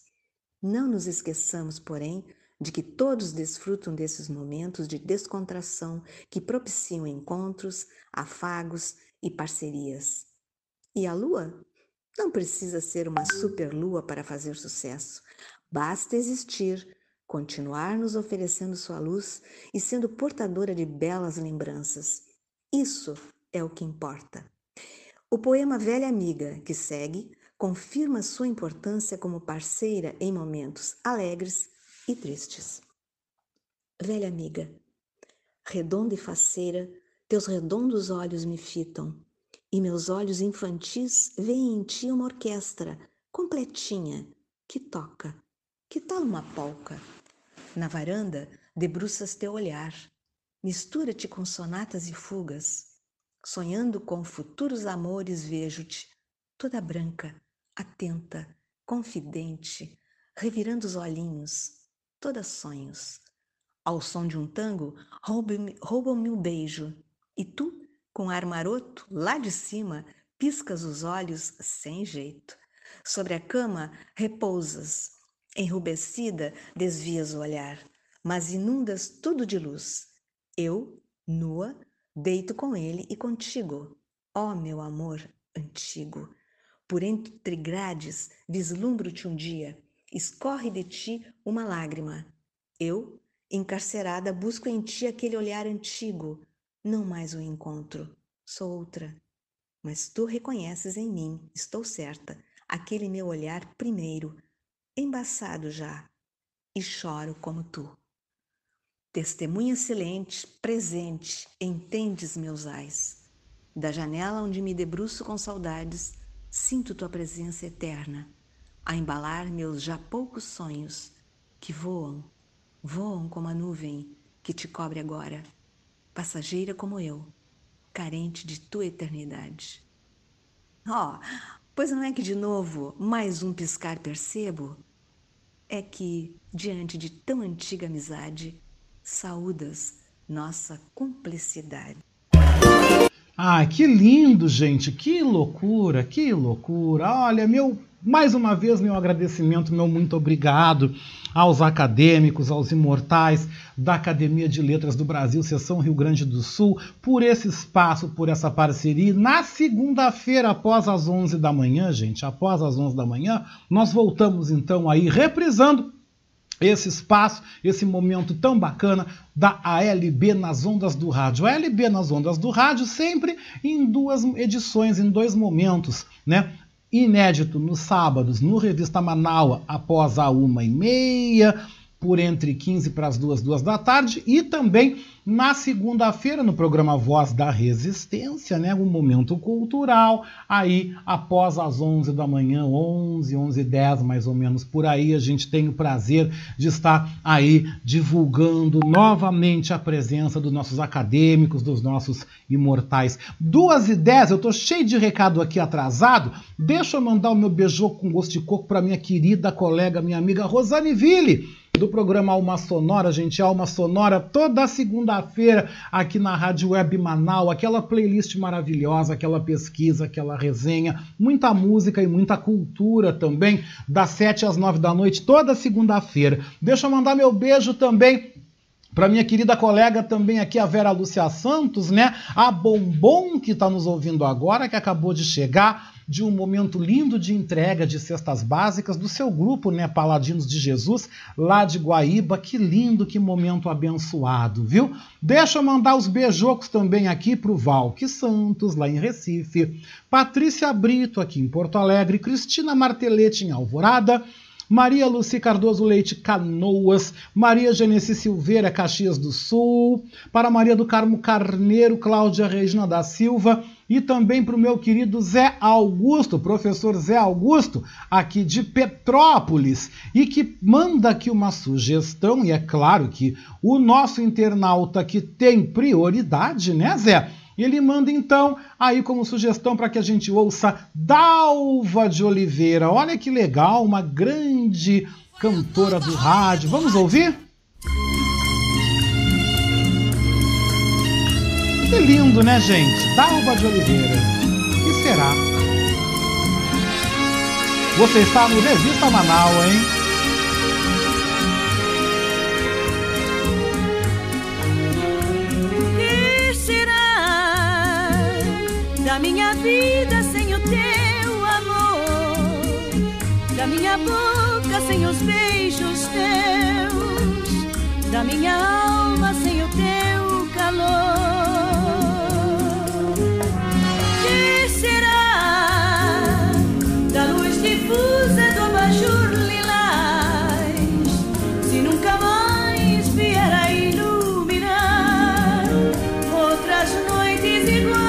Não nos esqueçamos, porém, de que todos desfrutam desses momentos de descontração que propiciam encontros, afagos e parcerias. E a lua? Não precisa ser uma superlua para fazer sucesso. Basta existir, continuar nos oferecendo sua luz e sendo portadora de belas lembranças. Isso é o que importa. O poema Velha Amiga, que segue, confirma sua importância como parceira em momentos alegres e tristes. Velha amiga, redonda e faceira, teus redondos olhos me fitam, e meus olhos infantis veem em ti uma orquestra completinha que toca. Que tal uma polca? Na varanda, debruças teu olhar. Mistura-te com sonatas e fugas. Sonhando com futuros amores, vejo-te, toda branca, atenta, confidente, revirando os olhinhos, toda sonhos. Ao som de um tango, roubam-me um beijo. E tu, com ar maroto, lá de cima, piscas os olhos sem jeito. Sobre a cama, repousas. Enrubescida, desvias o olhar, mas inundas tudo de luz. Eu, nua, deito com ele e contigo. Ó, meu amor antigo, por entre grades vislumbro-te um dia, escorre de ti uma lágrima. Eu, encarcerada, busco em ti aquele olhar antigo, não mais o encontro, sou outra. Mas tu reconheces em mim, estou certa, aquele meu olhar primeiro, embaçado já, e choro como tu. Testemunha silente, presente, entendes meus ais. Da janela onde me debruço com saudades, sinto tua presença eterna, a embalar meus já poucos sonhos, que voam, voam como a nuvem que te cobre agora, passageira como eu, carente de tua eternidade. Pois não é que de novo, mais um piscar percebo? É que, diante de tão antiga amizade, saúdas nossa cumplicidade. Ah, que lindo, gente! Que loucura, que loucura! Olha, mais uma vez, meu agradecimento, meu muito obrigado aos acadêmicos, aos imortais da Academia de Letras do Brasil, Seção Rio Grande do Sul, por esse espaço, por essa parceria. Na segunda-feira, após as 11 da manhã, gente, após as 11 da manhã, nós voltamos então aí reprisando esse espaço, esse momento tão bacana da ALB nas ondas do rádio. A ALB nas ondas do rádio sempre em duas edições, em dois momentos, né? Inédito nos sábados, no Revista Manauá, após a 1h30, por entre 15 para as 2 da tarde, e também na segunda-feira no programa Voz da Resistência, né, um momento cultural, aí após as 11 da manhã, 11h10 mais ou menos por aí, a gente tem o prazer de estar aí divulgando novamente a presença dos nossos acadêmicos, dos nossos imortais. 2h10, eu tô cheio de recado aqui atrasado, deixa eu mandar o meu beijo com gosto de coco para minha querida colega, minha amiga Rosane Ville, do programa Alma Sonora, gente, Alma Sonora, toda segunda-feira aqui na Rádio Web Manaus, aquela playlist maravilhosa, aquela pesquisa, aquela resenha, muita música e muita cultura também, das 7 às 9 da noite, toda segunda-feira. Deixa eu mandar meu beijo também para minha querida colega também aqui, a Vera Lúcia Santos, né, a Bombom, que está nos ouvindo agora, que acabou de chegar, de um momento lindo de entrega de cestas básicas do seu grupo, né, Paladinos de Jesus, lá de Guaíba. Que lindo, que momento abençoado, viu? Deixa eu mandar os beijocos também aqui pro Valque Santos, lá em Recife, Patrícia Brito, aqui em Porto Alegre, Cristina Martelete, em Alvorada, Maria Luci Cardoso Leite, Canoas, Maria Genesi Silveira, Caxias do Sul, para Maria do Carmo Carneiro, Cláudia Regina da Silva, e também para o meu querido Zé Augusto, professor Zé Augusto, aqui de Petrópolis, e que manda aqui uma sugestão, e é claro que o nosso internauta aqui tem prioridade, né, Zé? Ele manda, então, aí como sugestão para que a gente ouça Dalva de Oliveira. Olha que legal, uma grande cantora do rádio. Vamos ouvir? Que lindo, né, gente? Dalva de Oliveira. O que será? Você está no Revista Manaus, hein? Da minha vida sem o teu amor, da minha boca sem os beijos teus, da minha alma sem o teu calor. Que será da luz difusa do abajur lilás, se nunca mais vier a iluminar outras noites iguais?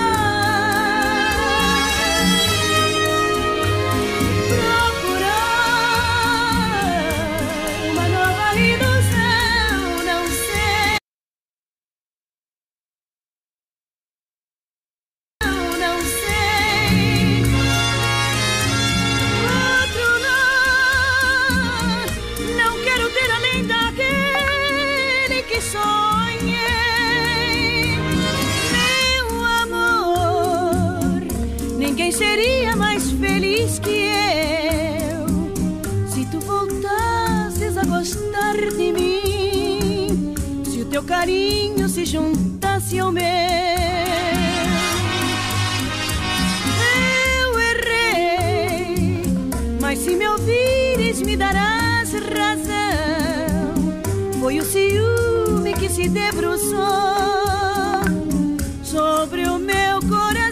Seria mais feliz que eu se tu voltasses a gostar de mim, se o teu carinho se juntasse ao meu. Eu errei, mas se me ouvires me darás razão. Foi o ciúme que se debruçou sobre o meu coração.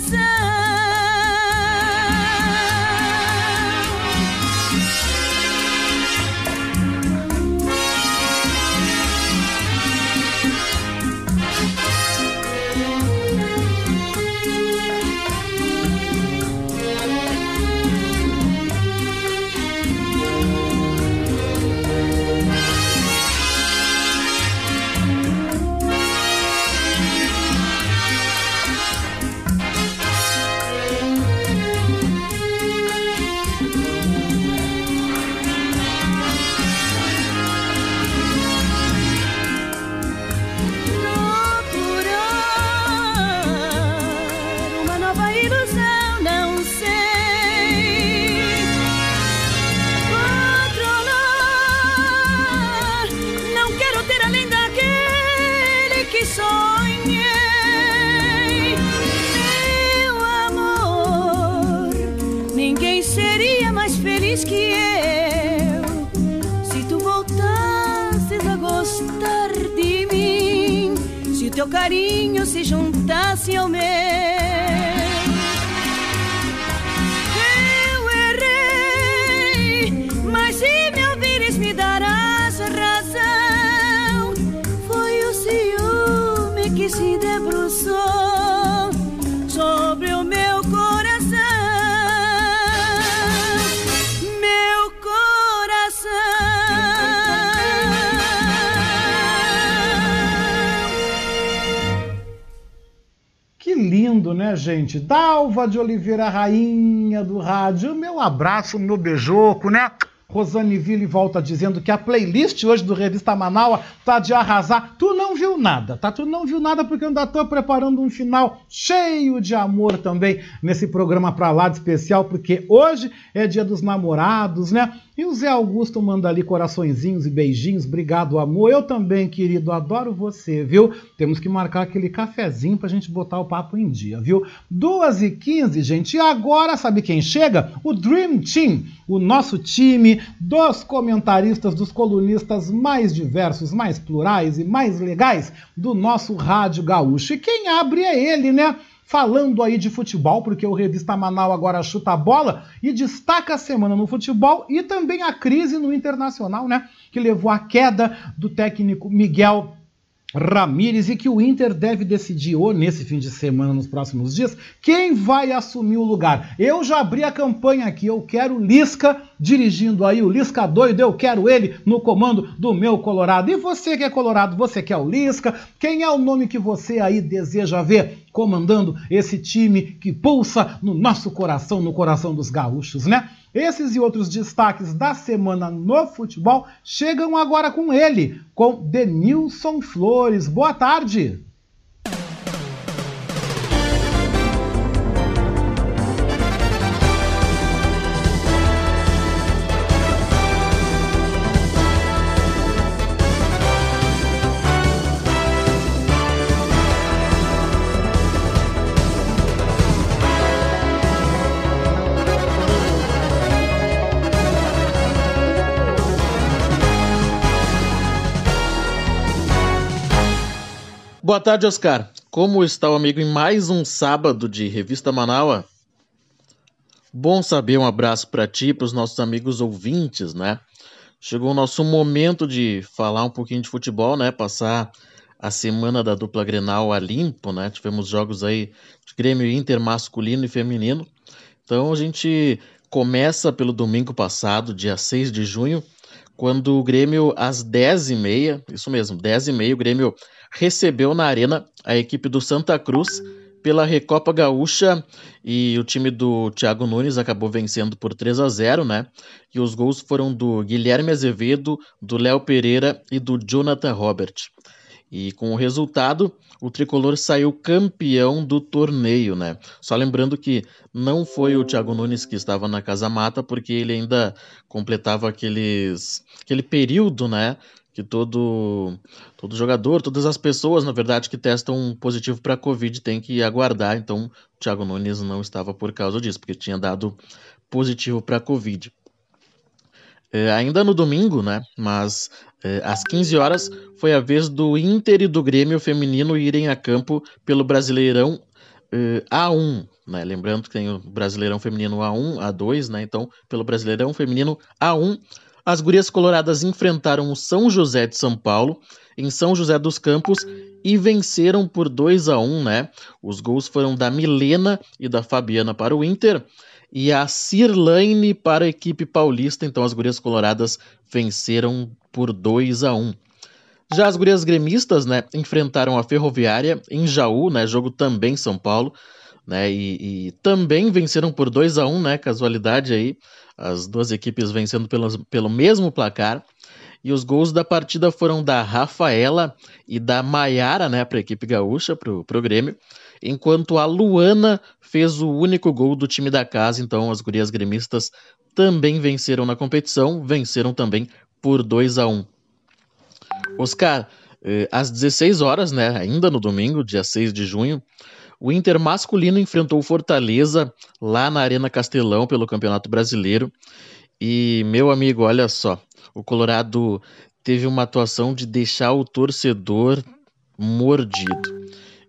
Teu carinho se juntasse ao meu. Eu errei, mas se me ouvires me darás razão. Que lindo, né, gente? Dalva de Oliveira, rainha do rádio. Meu abraço, meu beijoco, né? Rosane Ville volta dizendo que a playlist hoje do Revista Manauá tá de arrasar. Tu não viu nada, tá? Tu não viu nada porque eu ainda tô preparando um final cheio de amor também nesse programa pra lá de especial, porque hoje é dia dos namorados, né? E o Zé Augusto manda ali coraçõezinhos e beijinhos. Obrigado, amor. Eu também, querido, adoro você, viu? Temos que marcar aquele cafezinho pra gente botar o papo em dia, viu? 2h15, gente. E agora, sabe quem chega? O Dream Team, o nosso time dos comentaristas, dos colunistas mais diversos, mais plurais e mais legais do nosso Rádio Gaúcho. E quem abre é ele, né? Falando aí de futebol, porque o Revista Manauá agora chuta a bola e destaca a semana no futebol e também a crise no Internacional, né? Que levou à queda do técnico Miguel Ramírez e que o Inter deve decidir ou nesse fim de semana, nos próximos dias, quem vai assumir o lugar. Eu já abri a campanha aqui, eu quero Lisca dirigindo aí, o Lisca doido, eu quero ele no comando do meu Colorado. E você que é colorado, você quer o Lisca? Quem é o nome que você aí deseja ver comandando esse time que pulsa no nosso coração, no coração dos gaúchos, né? Esses e outros destaques da semana no futebol chegam agora com ele, com Denilson Flores. Boa tarde! Boa tarde, Oscar. Como está o amigo em mais um sábado de Revista Manauá? Bom saber, um abraço para ti e para os nossos amigos ouvintes, né? Chegou o nosso momento de falar um pouquinho de futebol, né? Passar a semana da dupla Grenal a limpo, né? Tivemos jogos aí de Grêmio e Inter masculino e feminino. Então a gente começa pelo domingo passado, dia 6 de junho, quando o Grêmio, às 10h30, isso mesmo, 10h30, o Grêmio recebeu na Arena a equipe do Santa Cruz pela Recopa Gaúcha e o time do Thiago Nunes acabou vencendo por 3-0, né? E os gols foram do Guilherme Azevedo, do Léo Pereira e do Jonathan Robert. E com o resultado, o tricolor saiu campeão do torneio, né? Só lembrando que não foi o Thiago Nunes que estava na Casa Mata, porque ele ainda completava aquele período, né? Que todo jogador, todas as pessoas, na verdade, que testam positivo para a Covid tem que aguardar. Então, o Thiago Nunes não estava por causa disso, porque tinha dado positivo para a Covid. Ainda no domingo, né? Mas às 15h foi a vez do Inter e do Grêmio feminino irem a campo pelo Brasileirão A1, né? Lembrando que tem o Brasileirão feminino A1, A2, né? Então, pelo Brasileirão feminino A1, as gurias coloradas enfrentaram o São José de São Paulo em São José dos Campos e venceram por 2-1, né? Os gols foram da Milena e da Fabiana para o Inter e a Cirlaine para a equipe paulista. Então as gurias coloradas venceram por 2-1. Já as gurias gremistas, né, enfrentaram a Ferroviária em Jaú, né, jogo também São Paulo, né, e também venceram por 2-1, né, casualidade aí, as duas equipes vencendo pelo mesmo placar. E os gols da partida foram da Rafaela e da Maiara, né, para a equipe gaúcha, para o Grêmio, enquanto a Luana fez o único gol do time da casa. Então as gurias gremistas também venceram na competição, venceram também por 2-1. Oscar, às 16h, né, ainda no domingo, dia 6 de junho, o Inter masculino enfrentou o Fortaleza lá na Arena Castelão pelo Campeonato Brasileiro. E, meu amigo, olha só, o Colorado teve uma atuação de deixar o torcedor mordido.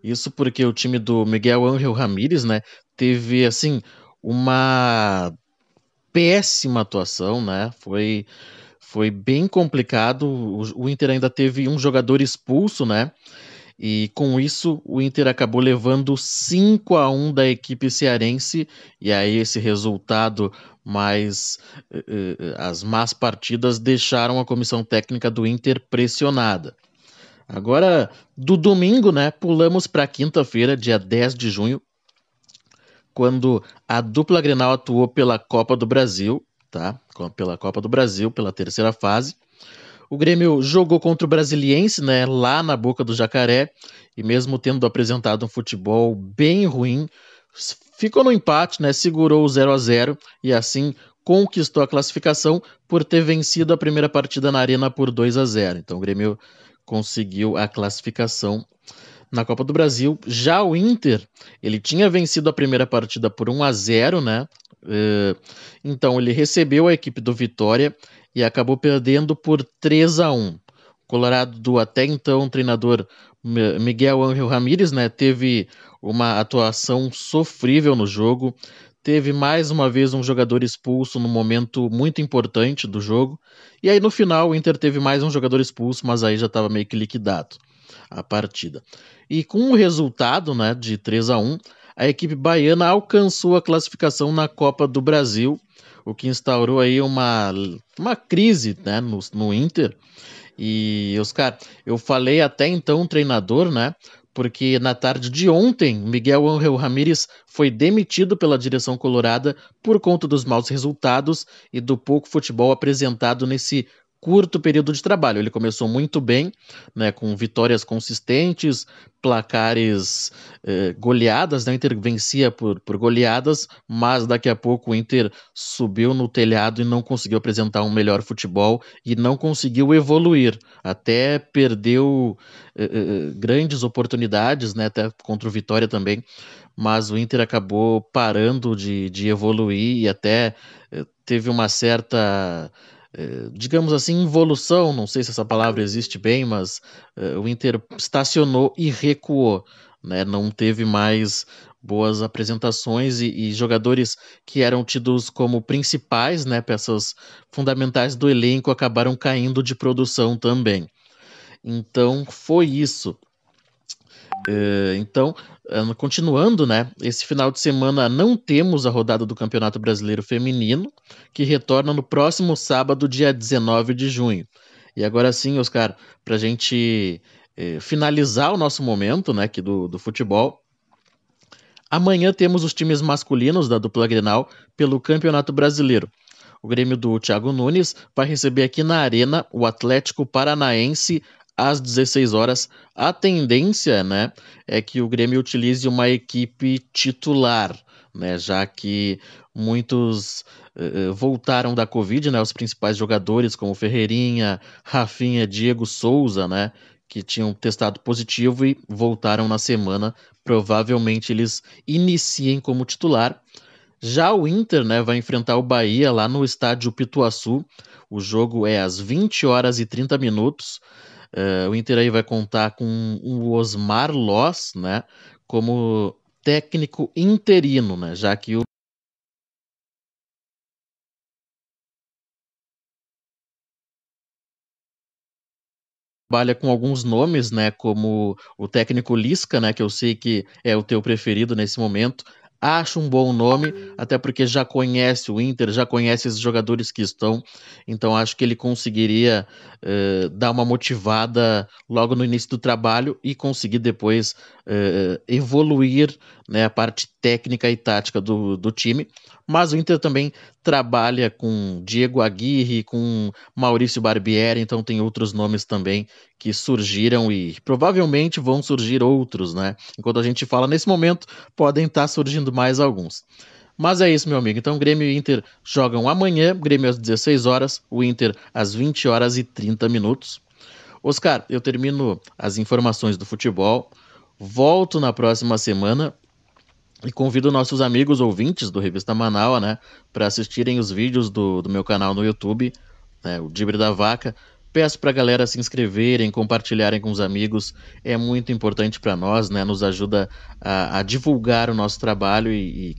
Isso porque o time do Miguel Ángel Ramírez, né, teve, assim, uma péssima atuação, né? Foi bem complicado. O Inter ainda teve um jogador expulso, né? E com isso, o Inter acabou levando 5-1 da equipe cearense. E aí esse resultado, mais as más partidas, deixaram a comissão técnica do Inter pressionada. Agora, do domingo, né, pulamos para quinta-feira, dia 10 de junho, quando a dupla Grenal atuou pela Copa do Brasil, tá? Pela Copa do Brasil, pela terceira fase. O Grêmio jogou contra o Brasiliense, né, lá na Boca do Jacaré, e mesmo tendo apresentado um futebol bem ruim, ficou no empate, né, segurou o 0-0 e assim conquistou a classificação por ter vencido a primeira partida na Arena por 2-0. Então o Grêmio conseguiu a classificação na Copa do Brasil. Já o Inter, ele tinha vencido a primeira partida por 1-0, né? Então ele recebeu a equipe do Vitória e acabou perdendo por 3-1. O Colorado do até então treinador Miguel Ángel Ramírez, né, teve uma atuação sofrível no jogo, teve mais uma vez um jogador expulso num momento muito importante do jogo, e aí no final o Inter teve mais um jogador expulso, mas aí já estava meio que liquidado a partida. E com o resultado, né, de 3-1, a equipe baiana alcançou a classificação na Copa do Brasil, o que instaurou aí uma crise, né, no Inter. E, Oscar, eu falei até então treinador, né, porque na tarde de ontem, Miguel Ángel Ramírez foi demitido pela direção colorada por conta dos maus resultados e do pouco futebol apresentado nesse curto período de trabalho. Ele começou muito bem, né, com vitórias consistentes, placares goleadas, né, o Inter vencia por goleadas, mas daqui a pouco o Inter subiu no telhado e não conseguiu apresentar um melhor futebol e não conseguiu evoluir, até perdeu grandes oportunidades, né, até contra o Vitória também, mas o Inter acabou parando de evoluir e até teve uma certa... digamos assim, involução, não sei se essa palavra existe bem, mas o Inter estacionou e recuou, né? Não teve mais boas apresentações e jogadores que eram tidos como principais, né, peças fundamentais do elenco acabaram caindo de produção também. Então foi isso. Então, continuando, né, esse final de semana não temos a rodada do Campeonato Brasileiro Feminino, que retorna no próximo sábado, dia 19 de junho. E agora sim, Oscar, para a gente finalizar o nosso momento, né, aqui do futebol, amanhã temos os times masculinos da dupla Grenal pelo Campeonato Brasileiro. O Grêmio do Thiago Nunes vai receber aqui na Arena o Atlético Paranaense às 16 horas, a tendência, né, é que o Grêmio utilize uma equipe titular, né, já que muitos voltaram da Covid, né, os principais jogadores como Ferreirinha, Rafinha, Diego Souza, né, que tinham testado positivo e voltaram na semana, provavelmente eles iniciem como titular. Já o Inter, né, vai enfrentar o Bahia lá no estádio Pituaçu, o jogo é às 20h30, o Inter aí vai contar com o Osmar Loss, né, como técnico interino, né, já que o trabalha com alguns nomes, né, como o técnico Lisca, né, que eu sei que é o teu preferido nesse momento. Acho um bom nome, até porque já conhece o Inter, já conhece esses jogadores que estão, então acho que ele conseguiria dar uma motivada logo no início do trabalho e conseguir depois evoluir, né, a parte técnica e tática do time. Mas o Inter também trabalha com Diego Aguirre, com Maurício Barbieri, então tem outros nomes também que surgiram e provavelmente vão surgir outros, né? Enquanto a gente fala nesse momento, podem estar surgindo mais alguns. Mas é isso, meu amigo. Então, Grêmio e Inter jogam amanhã, Grêmio às 16 horas, o Inter às 20h30. Oscar, eu termino as informações do futebol, volto na próxima semana e convido nossos amigos ouvintes do Revista Manauá, né, para assistirem os vídeos do meu canal no YouTube, né, o Dibre da Vaca. Peço para a galera se inscreverem, compartilharem com os amigos, é muito importante para nós, né, nos ajuda a divulgar o nosso trabalho e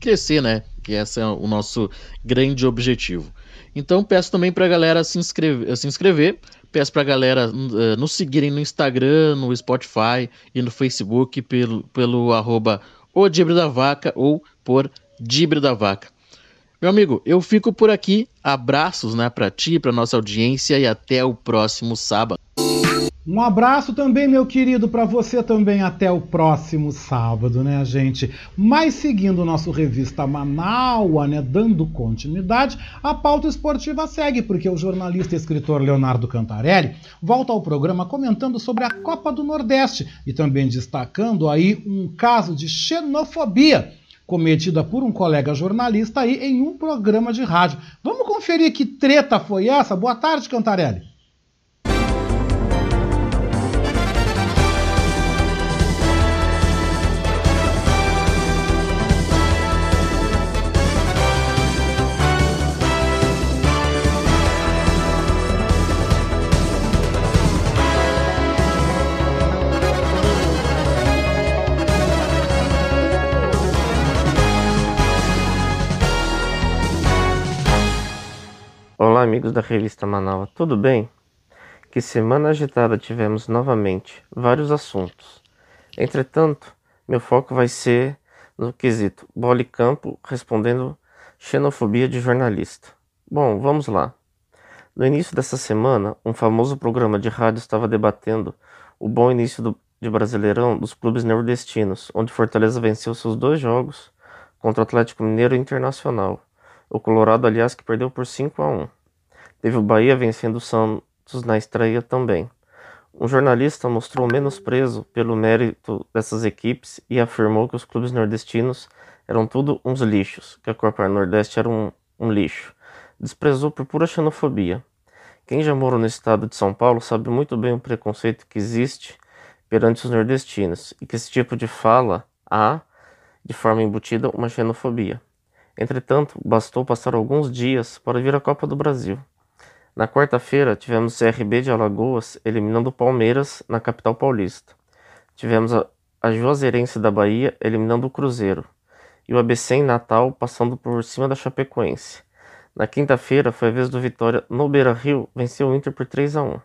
crescer, né, que esse é o nosso grande objetivo. Então peço também para a galera se inscrever. Peço para a galera nos seguirem no Instagram, no Spotify e no Facebook pelo @ O Dibre da Vaca ou por Dibre da Vaca. Meu amigo, eu fico por aqui. Abraços, né, para ti, para nossa audiência e até o próximo sábado. Um abraço também, meu querido, para você também. Até o próximo sábado, né, gente? Mas seguindo o nosso Revista Manauá, né, dando continuidade, a pauta esportiva segue, porque o jornalista e escritor Leonardo Cantarelli volta ao programa comentando sobre a Copa do Nordeste e também destacando aí um caso de xenofobia cometida por um colega jornalista aí em um programa de rádio. Vamos conferir que treta foi essa? Boa tarde, Cantarelli. Olá, amigos da Revista Manauá, tudo bem? Que semana agitada tivemos novamente, vários assuntos. Entretanto, meu foco vai ser no quesito bola e campo respondendo xenofobia de jornalista. Bom, vamos lá. No início dessa semana, um famoso programa de rádio estava debatendo o bom início de Brasileirão dos clubes nordestinos, onde Fortaleza venceu seus dois jogos contra o Atlético Mineiro e Internacional. O Colorado, aliás, que perdeu por 5-1. Teve o Bahia vencendo o Santos na estreia também. Um jornalista mostrou menosprezo pelo mérito dessas equipes e afirmou que os clubes nordestinos eram tudo uns lixos, que a Copa Nordeste era um lixo. Desprezou por pura xenofobia. Quem já morou no estado de São Paulo sabe muito bem o preconceito que existe perante os nordestinos e que esse tipo de fala há, de forma embutida, uma xenofobia. Entretanto, bastou passar alguns dias para vir a Copa do Brasil. Na quarta-feira, tivemos o CRB de Alagoas eliminando o Palmeiras na capital paulista. Tivemos a Juazeirense da Bahia eliminando o Cruzeiro. E o ABC em Natal passando por cima da Chapecoense. Na quinta-feira, foi a vez do Vitória no Beira-Rio, venceu o Inter por 3-1.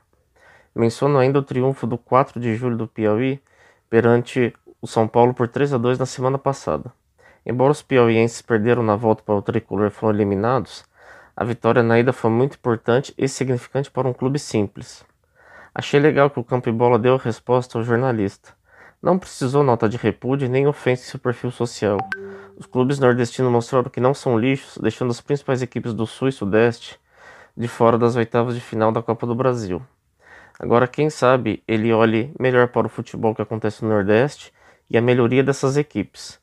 Menciono ainda o triunfo do 4 de julho do Piauí perante o São Paulo por 3-2 na semana passada. Embora os piauienses perderam na volta para o tricolor e foram eliminados, a vitória na ida foi muito importante e significante para um clube simples. Achei legal que o Campo e Bola deu a resposta ao jornalista. Não precisou nota de repúdio nem ofensa em seu perfil social. Os clubes nordestinos mostraram que não são lixos, deixando as principais equipes do Sul e Sudeste de fora das oitavas de final da Copa do Brasil. Agora, quem sabe ele olhe melhor para o futebol que acontece no Nordeste e a melhoria dessas equipes.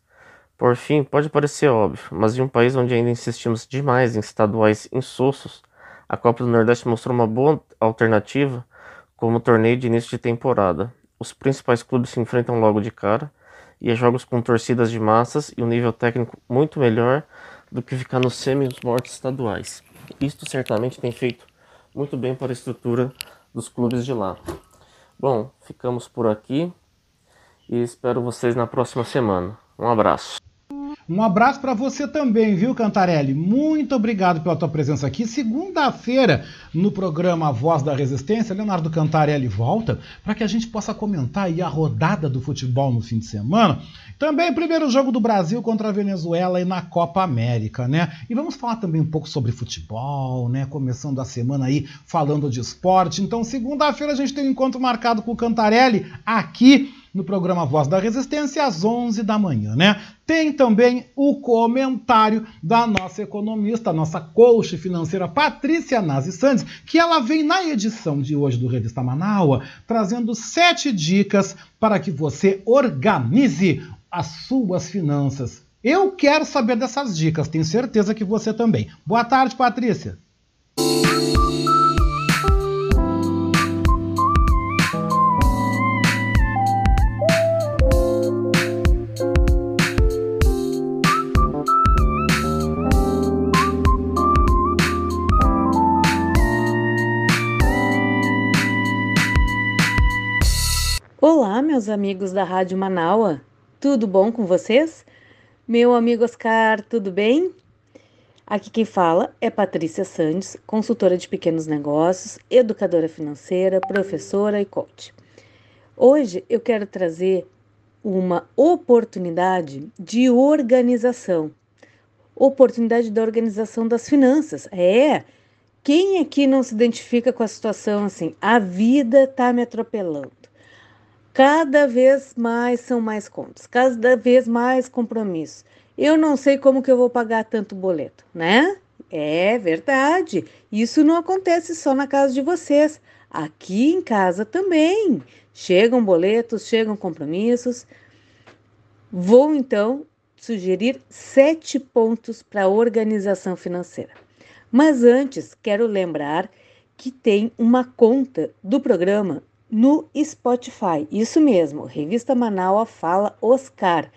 Por fim, pode parecer óbvio, mas em um país onde ainda insistimos demais em estaduais insossos, a Copa do Nordeste mostrou uma boa alternativa como torneio de início de temporada. Os principais clubes se enfrentam logo de cara, e há jogos com torcidas de massas e um nível técnico muito melhor do que ficar nos semi-mortos estaduais. Isto certamente tem feito muito bem para a estrutura dos clubes de lá. Bom, ficamos por aqui e espero vocês na próxima semana. Um abraço. Um abraço para você também, viu, Cantarelli? Muito obrigado pela tua presença aqui. Segunda-feira, no programa Voz da Resistência, Leonardo Cantarelli volta para que a gente possa comentar aí a rodada do futebol no fim de semana. Também o primeiro jogo do Brasil contra a Venezuela e na Copa América, né? E vamos falar também um pouco sobre futebol, né? Começando a semana aí falando de esporte. Então, segunda-feira a gente tem um encontro marcado com o Cantarelli aqui no programa Voz da Resistência, às 11 da manhã, né? Tem também o comentário da nossa economista, nossa coach financeira, Patrícia Nazi Santos, que ela vem na edição de hoje do Revista Manauá, trazendo 7 dicas para que você organize as suas finanças. Eu quero saber dessas dicas, tenho certeza que você também. Boa tarde, Patrícia. Meus amigos da Rádio Manauá, tudo bom com vocês? Meu amigo Oscar, tudo bem? Aqui quem fala é Patrícia Santos, consultora de pequenos negócios, educadora financeira, professora e coach. Hoje eu quero trazer uma oportunidade de organização. Oportunidade da organização das finanças. É, Quem aqui não se identifica com a situação assim? A vida está me atropelando. Cada vez mais são mais contas, cada vez mais compromissos. Eu não sei como que eu vou pagar tanto boleto, né? É verdade. Isso não acontece só na casa de vocês. Aqui em casa também. Chegam boletos, chegam compromissos. Vou, então, sugerir 7 pontos para a organização financeira. Mas antes, quero lembrar que tem uma conta do programa no Spotify. Isso mesmo, Revista Manauá Fala Oscar.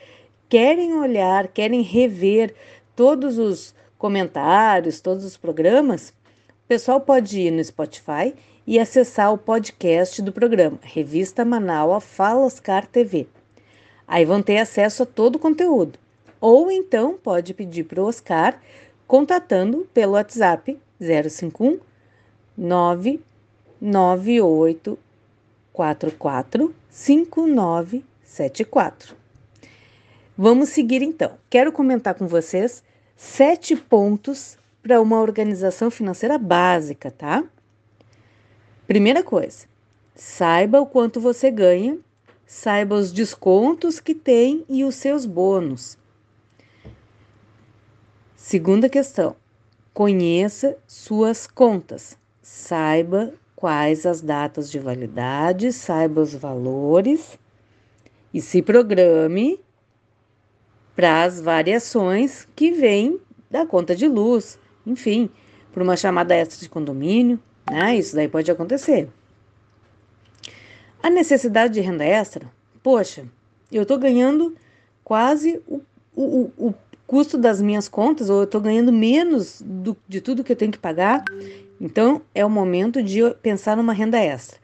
Querem olhar, querem rever todos os comentários, todos os programas? O pessoal pode ir no Spotify e acessar o podcast do programa, Revista Manauá Fala Oscar TV. Aí vão ter acesso a todo o conteúdo. Ou então pode pedir para o Oscar, contatando pelo WhatsApp 051 99844 5974. Vamos seguir então. Quero comentar com vocês 7 pontos para uma organização financeira básica, tá? Primeira coisa, saiba o quanto você ganha, saiba os descontos que tem e os seus bônus. Segunda questão, conheça suas contas, saiba quais as datas de validade, saiba os valores e se programe para as variações que vêm da conta de luz, enfim, para uma chamada extra de condomínio, né? Isso daí pode acontecer. A necessidade de renda extra, poxa, eu estou ganhando quase o custo das minhas contas, ou eu estou ganhando menos de tudo que eu tenho que pagar. Então, é o momento de pensar numa renda extra.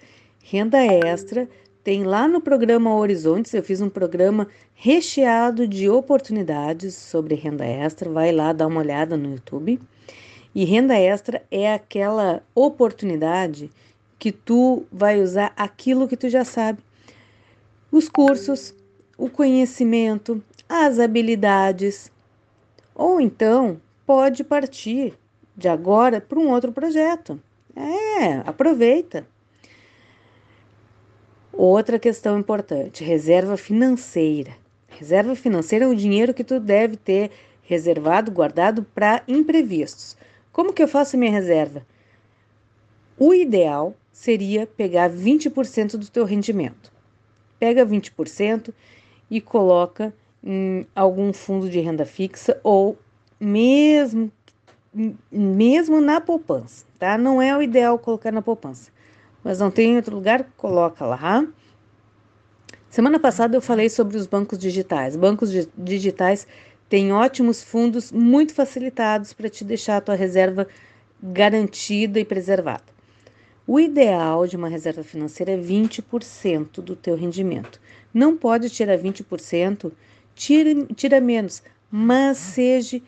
Renda extra tem lá no programa Horizontes, eu fiz um programa recheado de oportunidades sobre renda extra, vai lá dar uma olhada no YouTube. E renda extra é aquela oportunidade que tu vai usar aquilo que tu já sabe. Os cursos, o conhecimento, as habilidades. Ou então, pode partir de agora para um outro projeto. Aproveita. Outra questão importante, reserva financeira. Reserva financeira é o dinheiro que tu deve ter reservado, guardado para imprevistos. Como que eu faço minha reserva? O ideal seria pegar 20% do teu rendimento. Pega 20% e coloca em algum fundo de renda fixa ou mesmo na poupança, tá? Não é o ideal colocar na poupança, mas não tem outro lugar, coloca lá. Semana passada eu falei sobre os bancos digitais. Bancos digitais têm ótimos fundos muito facilitados para te deixar a tua reserva garantida e preservada. O ideal de uma reserva financeira é 20% do teu rendimento. Não pode tirar 20%, tira menos, mas seja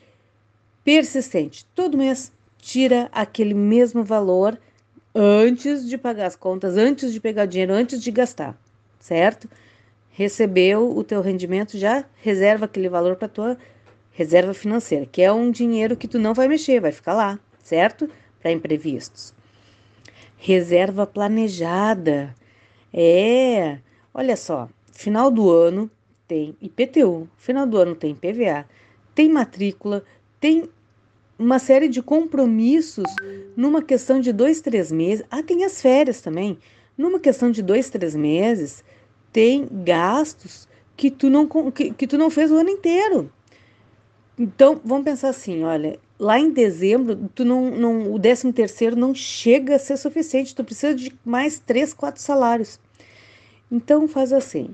persistente. Todo mês tira aquele mesmo valor antes de pagar as contas, antes de pegar o dinheiro, antes de gastar, certo? Recebeu o teu rendimento, já reserva aquele valor para tua reserva financeira, que é um dinheiro que tu não vai mexer, vai ficar lá, certo? Para imprevistos. Reserva planejada. Olha só, final do ano tem IPTU, final do ano tem IPVA, tem matrícula, tem uma série de compromissos numa questão de 2, 3 meses. Tem as férias também. Numa questão de 2, 3 meses, tem gastos que tu não fez o ano inteiro. Então, vamos pensar assim, olha, lá em dezembro, o 13º não chega a ser suficiente, tu precisa de mais 3, 4 salários. Então, faz assim,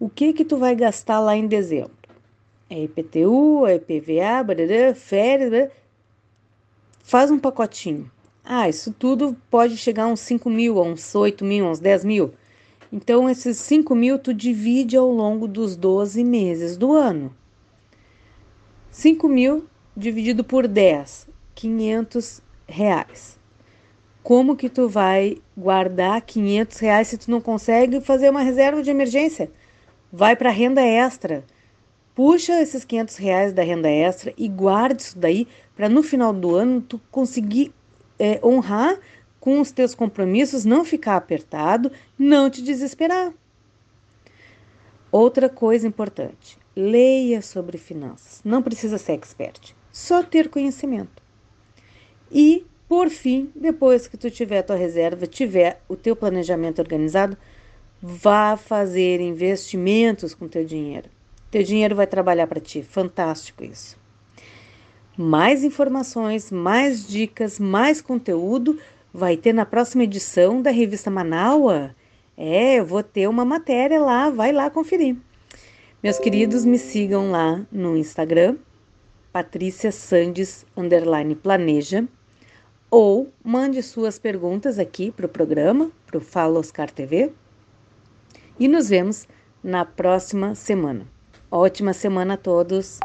o que tu vai gastar lá em dezembro? É IPTU, é IPVA, barará, férias, barará. Faz um pacotinho. Isso tudo pode chegar a uns 5 mil, a uns 8 mil, a uns 10 mil. Então, esses 5 mil tu divide ao longo dos 12 meses do ano. 5 mil... dividido por 10, R$500. Como que tu vai guardar R$500 se tu não consegue fazer uma reserva de emergência? Vai para renda extra. Puxa esses R$500 da renda extra e guarde isso daí para no final do ano tu conseguir honrar com os teus compromissos, não ficar apertado, não te desesperar. Outra coisa importante, leia sobre finanças. Não precisa ser expert, só ter conhecimento. E, por fim, depois que tu tiver a tua reserva, tiver o teu planejamento organizado, vá fazer investimentos com teu dinheiro. Teu dinheiro vai trabalhar para ti, fantástico isso. Mais informações, mais dicas, mais conteúdo vai ter na próxima edição da Revista Manauá. Eu vou ter uma matéria lá, vai lá conferir. Meus queridos, me sigam lá no Instagram, patriciasandes_planeja, ou mande suas perguntas aqui para o programa, para o Fala Oscar TV. E nos vemos na próxima semana. Ótima semana a todos!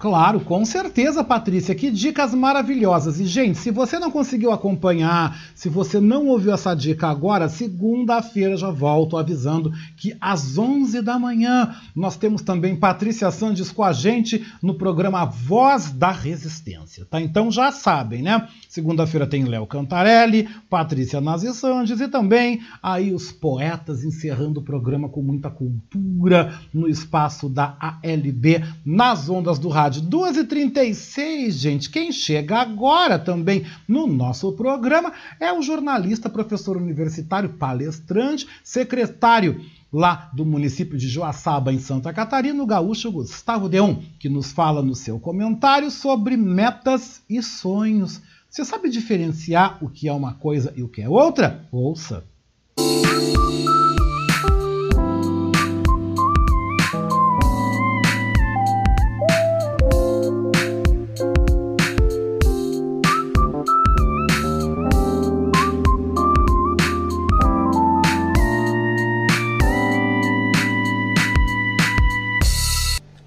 Claro, com certeza, Patrícia, que dicas maravilhosas. E, gente, se você não conseguiu acompanhar, se você não ouviu essa dica agora, segunda-feira já volto avisando que às 11 da manhã nós temos também Patrícia Sandes com a gente no programa Voz da Resistência, tá? Então já sabem, né? Segunda-feira tem Léo Cantarelli, Patrícia Nazi Sandes e também aí os poetas encerrando o programa com muita cultura no espaço da ALB, nas ondas do rádio. 2h36, gente, quem chega agora também no nosso programa é o jornalista, professor universitário, palestrante, secretário lá do município de Joaçaba, em Santa Catarina, o gaúcho Gustavo Deon, que nos fala no seu comentário sobre metas e sonhos. Você sabe diferenciar o que é uma coisa e o que é outra? Ouça!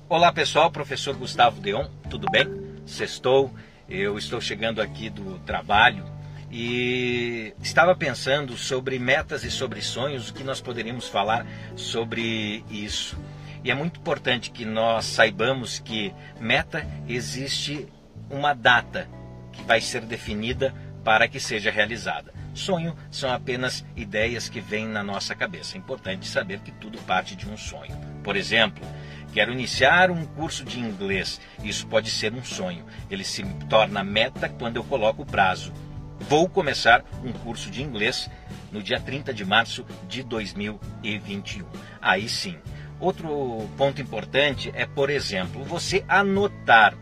Olá pessoal, professor Gustavo Deon, tudo bem? Sextou, eu estou chegando aqui do trabalho e estava pensando sobre metas e sobre sonhos, o que nós poderíamos falar sobre isso. E é muito importante que nós saibamos que meta existe uma data que vai ser definida para que seja realizada. Sonho são apenas ideias que vêm na nossa cabeça. É importante saber que tudo parte de um sonho. Por exemplo, quero iniciar um curso de inglês. Isso pode ser um sonho. Ele se torna meta quando eu coloco o prazo. Vou começar um curso de inglês no dia 30 de março de 2021. Aí sim. Outro ponto importante é, por exemplo, você anotar.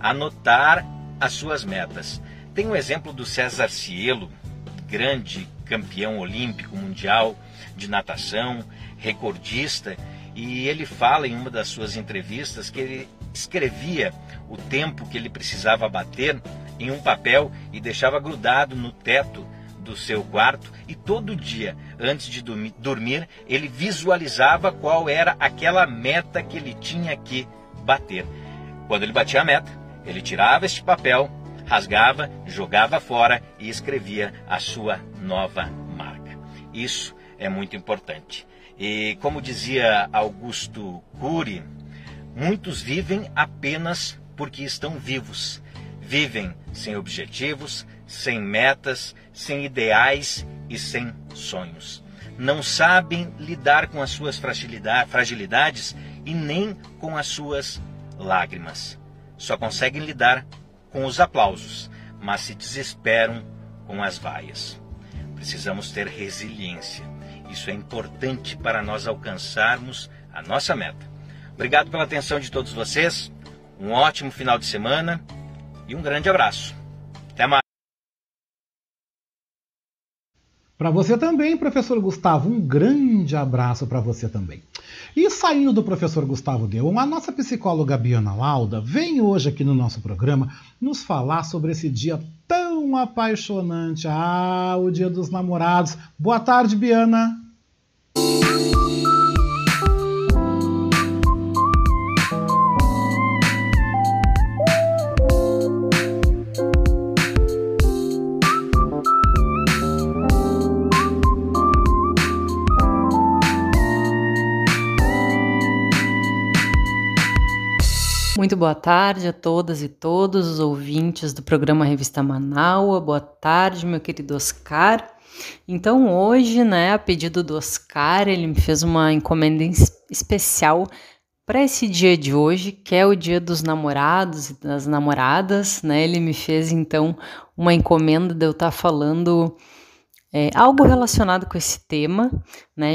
Anotar as suas metas. Tem um exemplo do César Cielo, grande campeão olímpico mundial de natação, recordista. E ele fala em uma das suas entrevistas que ele escrevia o tempo que ele precisava bater em um papel e deixava grudado no teto do seu quarto. E todo dia, antes de dormir, ele visualizava qual era aquela meta que ele tinha que bater. Quando ele batia a meta, ele tirava este papel, rasgava, jogava fora e escrevia a sua nova marca. Isso é muito importante. E como dizia Augusto Cury, muitos vivem apenas porque estão vivos. Vivem sem objetivos, sem metas, sem ideais e sem sonhos. Não sabem lidar com as suas fragilidades e nem com as suas lágrimas. Só conseguem lidar com os aplausos, mas se desesperam com as vaias. Precisamos ter resiliência. Isso é importante para nós alcançarmos a nossa meta. Obrigado pela atenção de todos vocês, um ótimo final de semana e um grande abraço. Até mais! Para você também, professor Gustavo, um grande abraço para você também. E saindo do professor Gustavo Deon, a nossa psicóloga Bianca Lauda vem hoje aqui no nosso programa nos falar sobre esse dia tão apaixonante. Ah, o Dia dos Namorados. Boa tarde, Bianca. Muito boa tarde a todas e todos os ouvintes do programa Revista Manauá. Boa tarde, meu querido Oscar. Então hoje, a pedido do Oscar, ele me fez uma encomenda especial para esse dia de hoje, que é o dia dos namorados e das namoradas, Ele me fez então uma encomenda de eu estar falando algo relacionado com esse tema,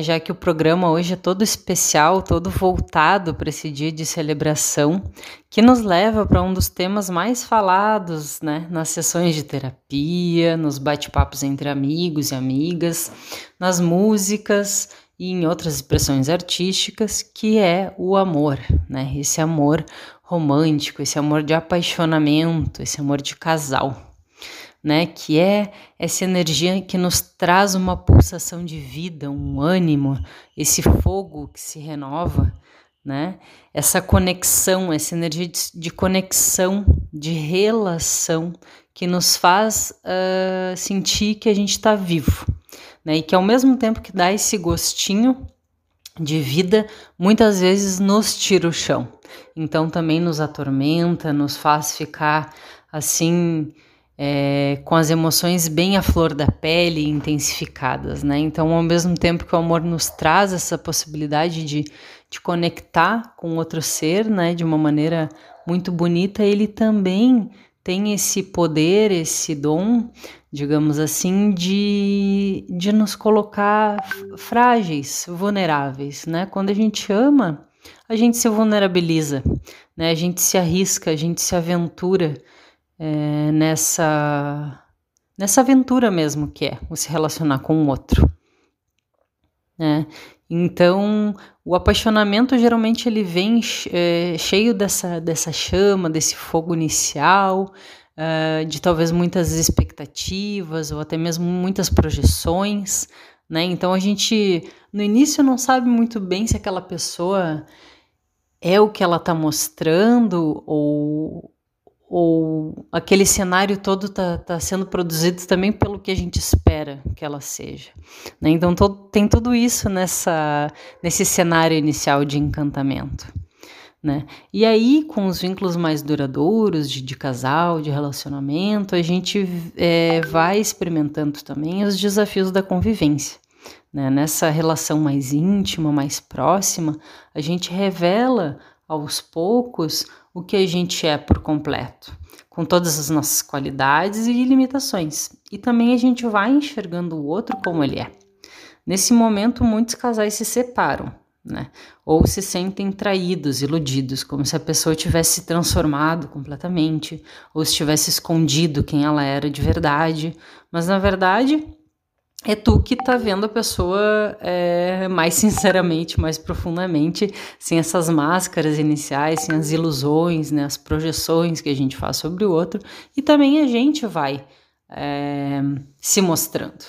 já que o programa hoje é todo especial, todo voltado para esse dia de celebração, que nos leva para um dos temas mais falados, nas sessões de terapia, nos bate-papos entre amigos e amigas, nas músicas e em outras expressões artísticas, que é o amor, Esse amor romântico, esse amor de apaixonamento, esse amor de casal. Que é essa energia que nos traz uma pulsação de vida, um ânimo, esse fogo que se renova, essa conexão, essa energia de conexão, de relação, que nos faz sentir que a gente está vivo, e que ao mesmo tempo que dá esse gostinho de vida, muitas vezes nos tira o chão, então também nos atormenta, nos faz ficar assim... com as emoções bem à flor da pele, intensificadas, Então, ao mesmo tempo que o amor nos traz essa possibilidade de conectar com outro ser, de uma maneira muito bonita, ele também tem esse poder, esse dom, digamos assim, de nos colocar frágeis, vulneráveis, Quando a gente ama, a gente se vulnerabiliza, A gente se arrisca, a gente se aventura, nessa aventura mesmo que é o se relacionar com o outro. Então, o apaixonamento geralmente ele vem cheio dessa chama, desse fogo inicial, de talvez muitas expectativas ou até mesmo muitas projeções. Então, a gente no início não sabe muito bem se aquela pessoa é o que ela está mostrando ou aquele cenário todo está sendo produzido também pelo que a gente espera que ela seja. Então, tem tudo isso nesse cenário inicial de encantamento. E aí, com os vínculos mais duradouros, de casal, de relacionamento, a gente vai experimentando também os desafios da convivência. Nessa relação mais íntima, mais próxima, a gente revela aos poucos o que a gente é por completo, com todas as nossas qualidades e limitações. E também a gente vai enxergando o outro como ele é. Nesse momento, muitos casais se separam, ou se sentem traídos, iludidos, como se a pessoa tivesse se transformado completamente, ou se tivesse escondido quem ela era de verdade. Mas, na verdade, é tu que tá vendo a pessoa mais sinceramente, mais profundamente, sem essas máscaras iniciais, sem as ilusões, as projeções que a gente faz sobre o outro. E também a gente vai se mostrando,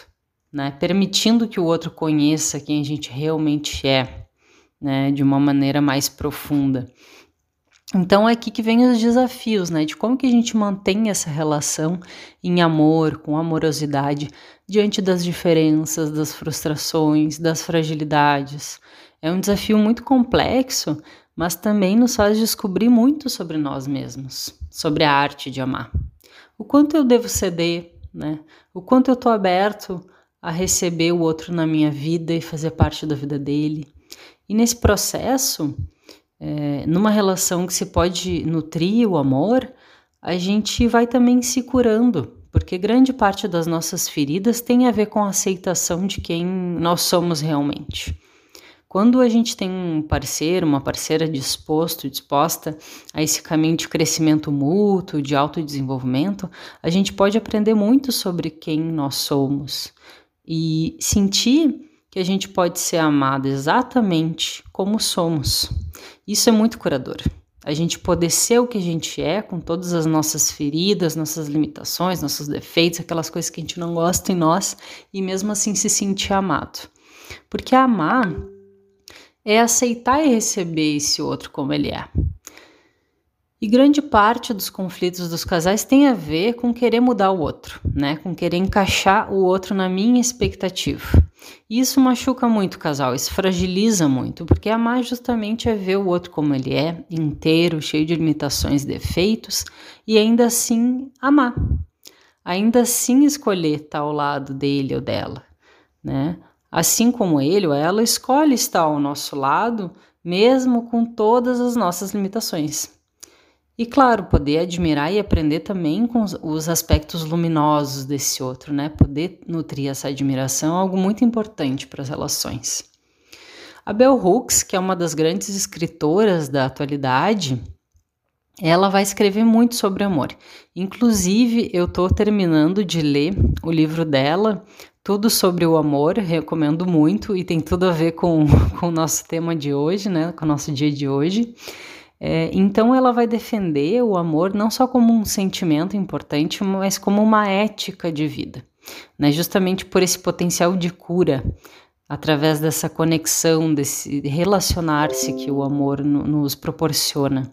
permitindo que o outro conheça quem a gente realmente é, de uma maneira mais profunda. Então é aqui que vem os desafios, de como que a gente mantém essa relação em amor, com amorosidade, diante das diferenças, das frustrações, das fragilidades. É um desafio muito complexo, mas também nos faz descobrir muito sobre nós mesmos, sobre a arte de amar. O quanto eu devo ceder, O quanto eu estou aberto a receber o outro na minha vida e fazer parte da vida dele. E nesse processo... numa relação que se pode nutrir o amor, a gente vai também se curando, porque grande parte das nossas feridas tem a ver com a aceitação de quem nós somos realmente. Quando a gente tem um parceiro, uma parceira disposta a esse caminho de crescimento mútuo, de autodesenvolvimento, a gente pode aprender muito sobre quem nós somos e sentir que a gente pode ser amado exatamente como somos. Isso é muito curador. A gente poder ser o que a gente é, com todas as nossas feridas, nossas limitações, nossos defeitos, aquelas coisas que a gente não gosta em nós, e mesmo assim se sentir amado. Porque amar é aceitar e receber esse outro como ele é. E grande parte dos conflitos dos casais tem a ver com querer mudar o outro, né? Com querer encaixar o outro na minha expectativa. E isso machuca muito o casal, isso fragiliza muito, porque amar justamente é ver o outro como ele é, inteiro, cheio de limitações, defeitos, e ainda assim amar. Ainda assim escolher estar ao lado dele ou dela, né? Assim como ele ou ela escolhe estar ao nosso lado, mesmo com todas as nossas limitações. E claro, poder admirar e aprender também com os aspectos luminosos desse outro, né? Poder nutrir essa admiração é algo muito importante para as relações. A bell hooks, que é uma das grandes escritoras da atualidade, ela vai escrever muito sobre amor. Inclusive, eu estou terminando de ler o livro dela, Tudo Sobre o Amor, recomendo muito e tem tudo a ver com o nosso tema de hoje, né? Com o nosso dia de hoje. Então ela vai defender o amor não só como um sentimento importante, mas como uma ética de vida, né? Justamente por esse potencial de cura, através dessa conexão, desse relacionar-se que o amor nos proporciona.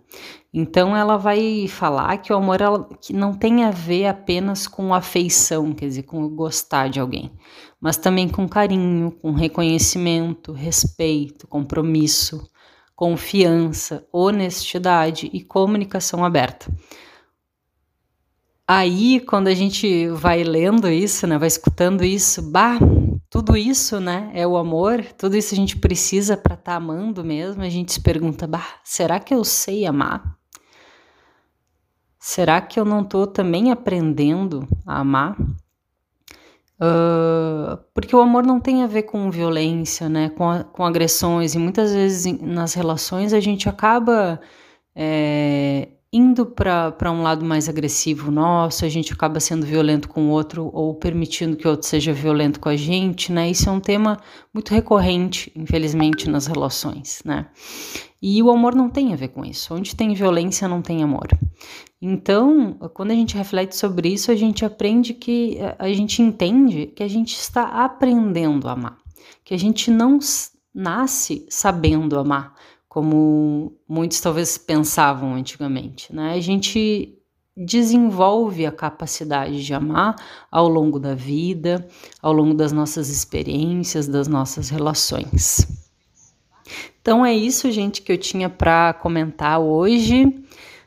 Então ela vai falar que o amor que não tem a ver apenas com afeição, quer dizer, com gostar de alguém, mas também com carinho, com reconhecimento, respeito, compromisso, confiança, honestidade e comunicação aberta. Aí, quando a gente vai lendo isso, né, vai escutando isso, tudo isso, né, é o amor, tudo isso a gente precisa para estar amando mesmo. A gente se pergunta, será que eu sei amar? Será que eu não estou também aprendendo a amar? Porque o amor não tem a ver com violência, né? Com agressões, e muitas vezes nas relações a gente acaba indo para um lado mais agressivo nosso, a gente acaba sendo violento com o outro ou permitindo que o outro seja violento com a gente, né? Isso é um tema muito recorrente, infelizmente, nas relações, né? E o amor não tem a ver com isso. Onde tem violência não tem amor. Então, quando a gente reflete sobre isso, a gente aprende que, a gente entende que a gente está aprendendo a amar, que a gente não nasce sabendo amar, como muitos talvez pensavam antigamente, né? A gente desenvolve a capacidade de amar ao longo da vida, ao longo das nossas experiências, das nossas relações. Então é isso, gente, que eu tinha para comentar hoje.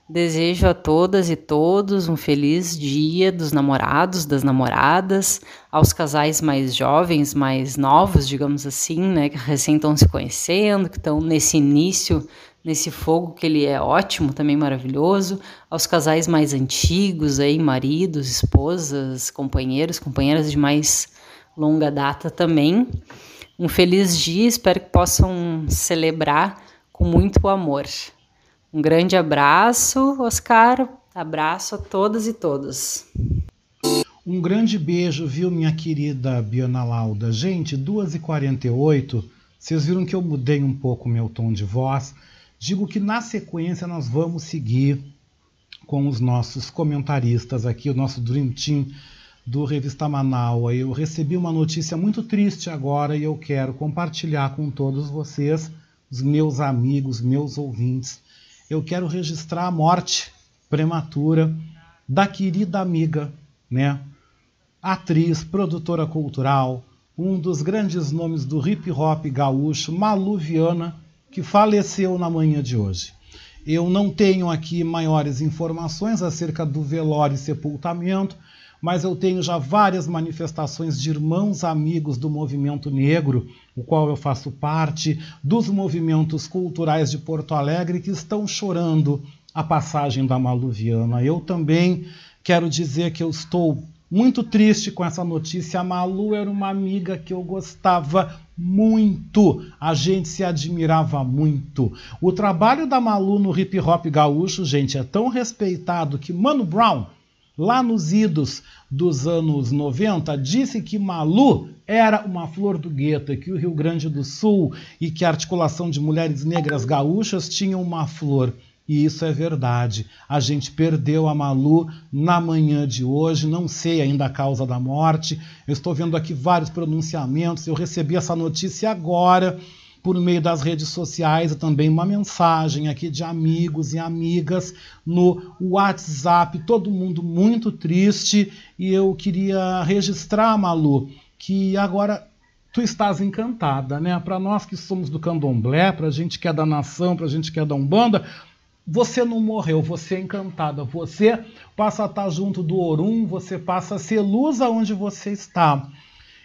Desejo a todas e todos um feliz dia dos namorados, das namoradas, aos casais mais jovens, mais novos, digamos assim, né, que recém estão se conhecendo, que estão nesse início, nesse fogo que ele é ótimo, também maravilhoso, aos casais mais antigos, aí, maridos, esposas, companheiros, companheiras de mais longa data também. Um feliz dia, espero que possam celebrar com muito amor. Um grande abraço, Oscar. Abraço a todas e todos. Um grande beijo, viu, minha querida Bianca Lauda. Gente, 2h48, vocês viram que eu mudei um pouco o meu tom de voz. Digo que na sequência nós vamos seguir com os nossos comentaristas aqui, o nosso Dream Team do Revista Manauá. Eu recebi uma notícia muito triste agora e eu quero compartilhar com todos vocês, os meus amigos, meus ouvintes. Eu quero registrar a morte prematura da querida amiga, né? Atriz, produtora cultural, um dos grandes nomes do hip hop gaúcho, Maluviana, que faleceu na manhã de hoje. Eu não tenho aqui maiores informações acerca do velório e sepultamento, mas eu tenho já várias manifestações de irmãos amigos do movimento negro, o qual eu faço parte, dos movimentos culturais de Porto Alegre, que estão chorando a passagem da Maluviana. Eu também quero dizer que eu estou muito triste com essa notícia. A Malu era uma amiga que eu gostava muito, a gente se admirava muito. O trabalho da Malu no hip hop gaúcho, gente, é tão respeitado que Mano Brown, lá nos idos dos anos 90, disse que Malu era uma flor do gueto, que o Rio Grande do Sul e que a articulação de mulheres negras gaúchas tinha uma flor. E isso é verdade. A gente perdeu a Malu na manhã de hoje, não sei ainda a causa da morte. Eu estou vendo aqui vários pronunciamentos, eu recebi essa notícia agora por meio das redes sociais e também uma mensagem aqui de amigos e amigas no WhatsApp. Todo mundo muito triste. E eu queria registrar, Malu, que agora tu estás encantada, né? Para nós que somos do candomblé, para a gente que é da nação, para a gente que é da umbanda, você não morreu, você é encantada. Você passa a estar junto do Orum, você passa a ser luz aonde você está.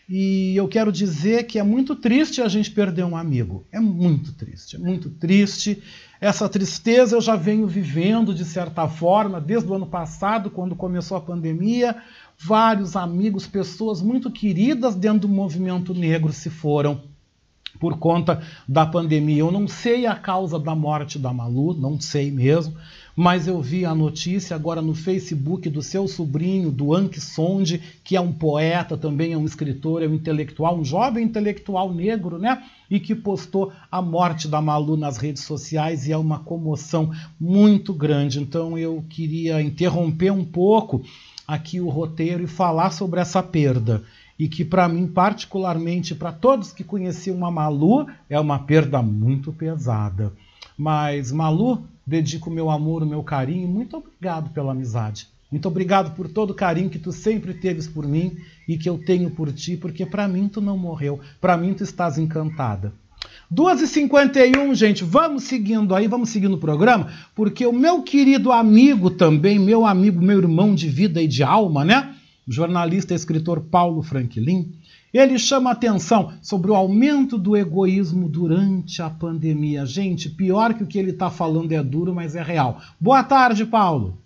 E eu quero dizer que é muito triste a gente perder um amigo. É muito triste, é muito triste. Essa tristeza eu já venho vivendo, de certa forma, desde o ano passado, quando começou a pandemia. Vários amigos, pessoas muito queridas dentro do movimento negro se foram por conta da pandemia. Eu não sei a causa da morte da Malu, não sei mesmo, mas eu vi a notícia agora no Facebook do seu sobrinho, do Anki Sonde, que é um poeta, também é um escritor, é um intelectual, um jovem intelectual negro, né? E que postou a morte da Malu nas redes sociais, e é uma comoção muito grande. Então eu queria interromper um pouco aqui o roteiro e falar sobre essa perda. E que para mim, particularmente, para todos que conheciam a Malu, é uma perda muito pesada. Mas, Malu, dedico o meu amor, o meu carinho, muito obrigado pela amizade. Muito obrigado por todo o carinho que tu sempre teves por mim e que eu tenho por ti, porque para mim tu não morreu, para mim tu estás encantada. 2h51, gente, vamos seguindo aí, vamos seguindo o programa, porque o meu querido amigo também, meu amigo, meu irmão de vida e de alma, né? O jornalista e escritor Paulo Franklin, ele chama atenção sobre o aumento do egoísmo durante a pandemia. Gente, pior que o que ele está falando é duro, mas é real. Boa tarde, Paulo.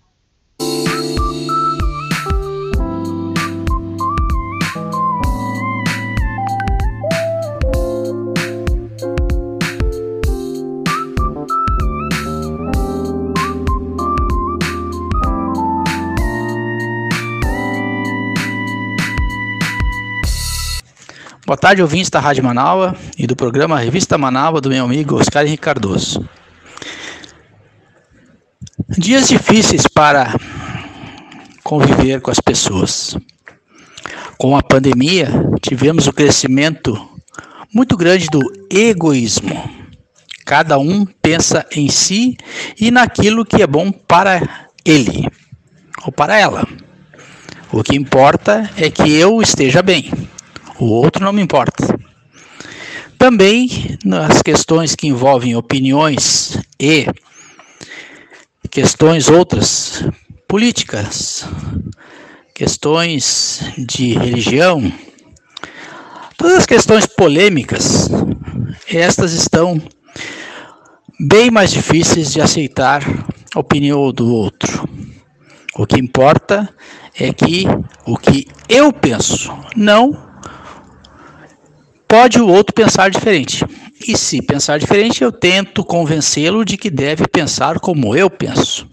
Boa tarde, ouvintes da Rádio Manauá e do programa Revista Manauá do meu amigo Oscar Henrique Cardoso. Dias difíceis para conviver com as pessoas. Com a pandemia, tivemos um crescimento muito grande do egoísmo. Cada um pensa em si e naquilo que é bom para ele ou para ela. O que importa é que eu esteja bem. O outro não me importa. Também nas questões que envolvem opiniões e questões outras, políticas, questões de religião, todas as questões polêmicas, estas estão bem mais difíceis de aceitar a opinião do outro. O que importa é que o que eu penso, não pode o outro pensar diferente. E se pensar diferente, eu tento convencê-lo de que deve pensar como eu penso.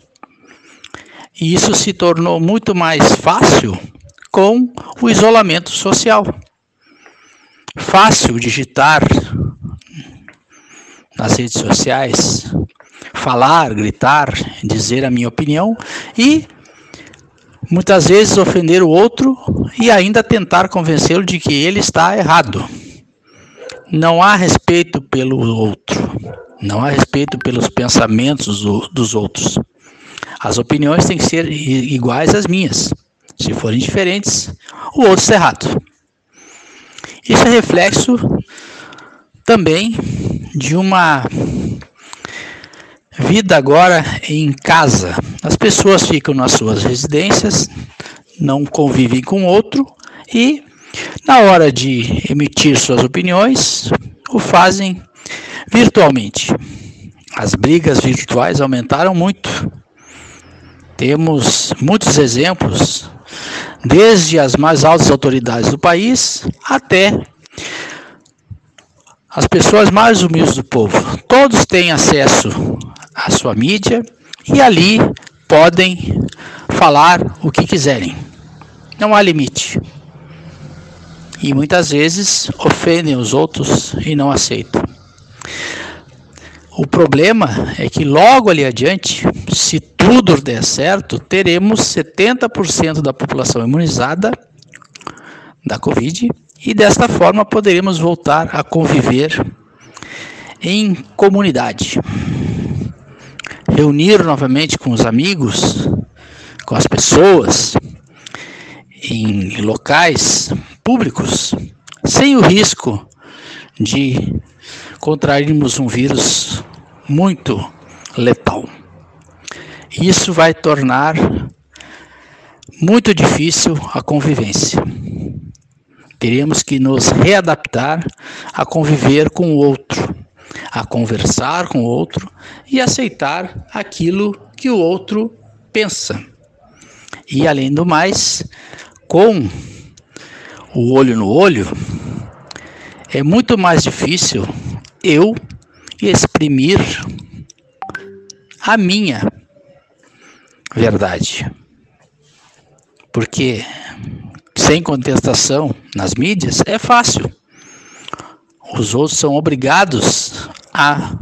E isso se tornou muito mais fácil com o isolamento social. Fácil digitar nas redes sociais, falar, gritar, dizer a minha opinião e muitas vezes ofender o outro e ainda tentar convencê-lo de que ele está errado. Não há respeito pelo outro, não há respeito pelos pensamentos dos outros. As opiniões têm que ser iguais às minhas. Se forem diferentes, o outro está errado. Isso é reflexo também de uma vida agora em casa. As pessoas ficam nas suas residências, não convivem com o outro e na hora de emitir suas opiniões, o fazem virtualmente. As brigas virtuais aumentaram muito. Temos muitos exemplos, desde as mais altas autoridades do país até as pessoas mais humildes do povo. Todos têm acesso à sua mídia e ali podem falar o que quiserem. Não há limite. E muitas vezes ofendem os outros e não aceitam. O problema é que logo ali adiante, se tudo der certo, teremos 70% da população imunizada da Covid e desta forma poderemos voltar a conviver em comunidade. Reunir novamente com os amigos, com as pessoas, em locais públicos, sem o risco de contrairmos um vírus muito letal. Isso vai tornar muito difícil a convivência. Teremos que nos readaptar a conviver com o outro, a conversar com o outro e aceitar aquilo que o outro pensa. E, além do mais, com o olho no olho, é muito mais difícil eu exprimir a minha verdade. Porque sem contestação nas mídias é fácil. Os outros são obrigados a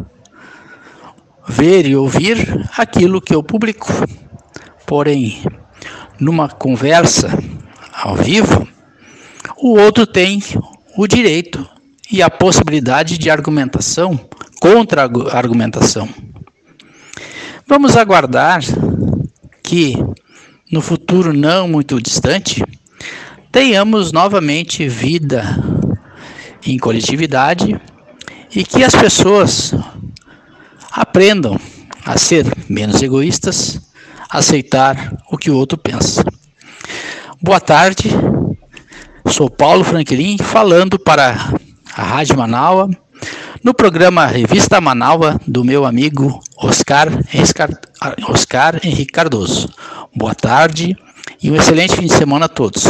ver e ouvir aquilo que eu publico. Porém, numa conversa ao vivo, o outro tem o direito e a possibilidade de argumentação, contra-argumentação. Vamos aguardar que, no futuro não muito distante, tenhamos novamente vida em coletividade e que as pessoas aprendam a ser menos egoístas, aceitar o que o outro pensa. Boa tarde, sou Paulo Franklin, falando para a Rádio Manauá, no programa Revista Manauá, do meu amigo Oscar Henrique Cardoso. Boa tarde e um excelente fim de semana a todos.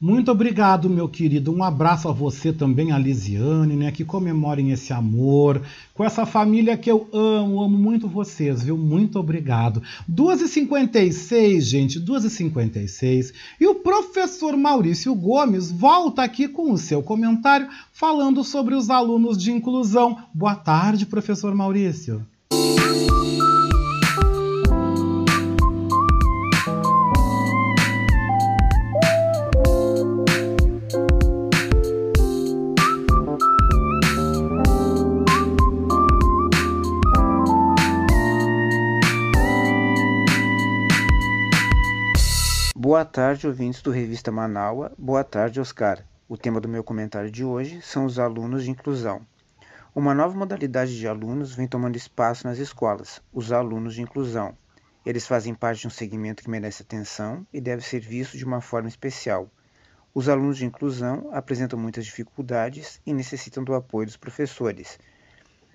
Muito obrigado, meu querido. Um abraço a você também, a Lisiane, né? Que comemorem esse amor com essa família que eu amo. Amo muito vocês, viu? Muito obrigado. 2h56, gente, 2h56. E o professor Maurício Gomes volta aqui com o seu comentário falando sobre os alunos de inclusão. Boa tarde, professor Maurício. Boa tarde, ouvintes do Revista Manauá. Boa tarde, Oscar. O tema do meu comentário de hoje são os alunos de inclusão. Uma nova modalidade de alunos vem tomando espaço nas escolas, os alunos de inclusão. Eles fazem parte de um segmento que merece atenção e deve ser visto de uma forma especial. Os alunos de inclusão apresentam muitas dificuldades e necessitam do apoio dos professores.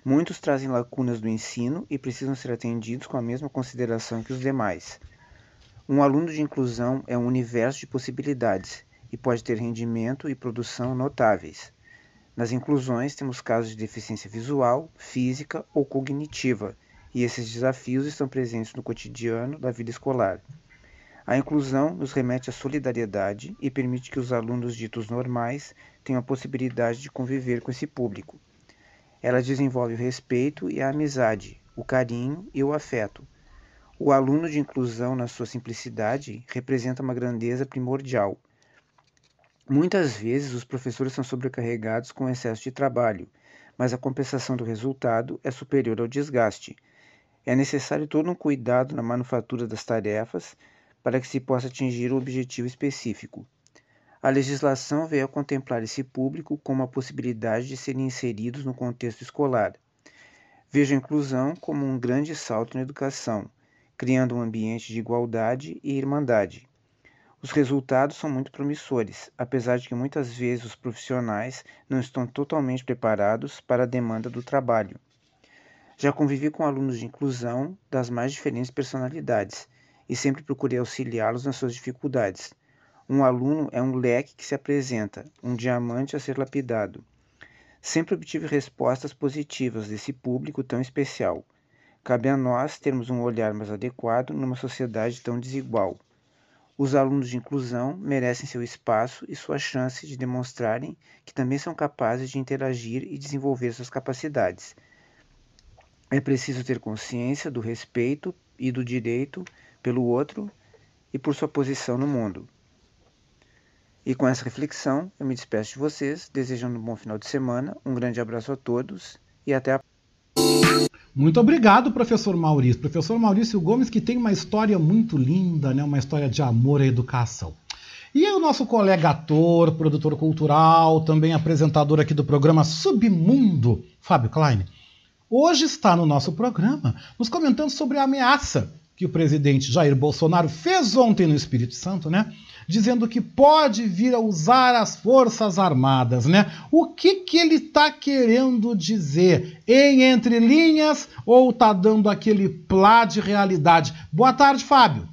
Muitos trazem lacunas do ensino e precisam ser atendidos com a mesma consideração que os demais. Um aluno de inclusão é um universo de possibilidades e pode ter rendimento e produção notáveis. Nas inclusões temos casos de deficiência visual, física ou cognitiva, e esses desafios estão presentes no cotidiano da vida escolar. A inclusão nos remete à solidariedade e permite que os alunos ditos normais tenham a possibilidade de conviver com esse público. Ela desenvolve o respeito e a amizade, o carinho e o afeto. O aluno de inclusão, na sua simplicidade, representa uma grandeza primordial. Muitas vezes os professores são sobrecarregados com excesso de trabalho, mas a compensação do resultado é superior ao desgaste. É necessário todo um cuidado na manufatura das tarefas para que se possa atingir um objetivo específico. A legislação veio a contemplar esse público como a possibilidade de serem inseridos no contexto escolar. Vejo a inclusão como um grande salto na educação, criando um ambiente de igualdade e irmandade. Os resultados são muito promissores, apesar de que muitas vezes os profissionais não estão totalmente preparados para a demanda do trabalho. Já convivi com alunos de inclusão das mais diferentes personalidades e sempre procurei auxiliá-los nas suas dificuldades. Um aluno é um leque que se apresenta, um diamante a ser lapidado. Sempre obtive respostas positivas desse público tão especial. Cabe a nós termos um olhar mais adequado numa sociedade tão desigual. Os alunos de inclusão merecem seu espaço e sua chance de demonstrarem que também são capazes de interagir e desenvolver suas capacidades. É preciso ter consciência do respeito e do direito pelo outro e por sua posição no mundo. E com essa reflexão, eu me despeço de vocês, desejando um bom final de semana, um grande abraço a todos e até a Muito obrigado, professor Maurício. Professor Maurício Gomes, que tem uma história muito linda, né? Uma história de amor à educação. E o nosso colega ator, produtor cultural, também apresentador aqui do programa Submundo, Fábio Klein, hoje está no nosso programa nos comentando sobre a ameaça que o presidente Jair Bolsonaro fez ontem no Espírito Santo, né? Dizendo que pode vir a usar as Forças Armadas, né? O que que ele está querendo dizer? Em entre linhas ou está dando aquele plá de realidade? Boa tarde, Fábio.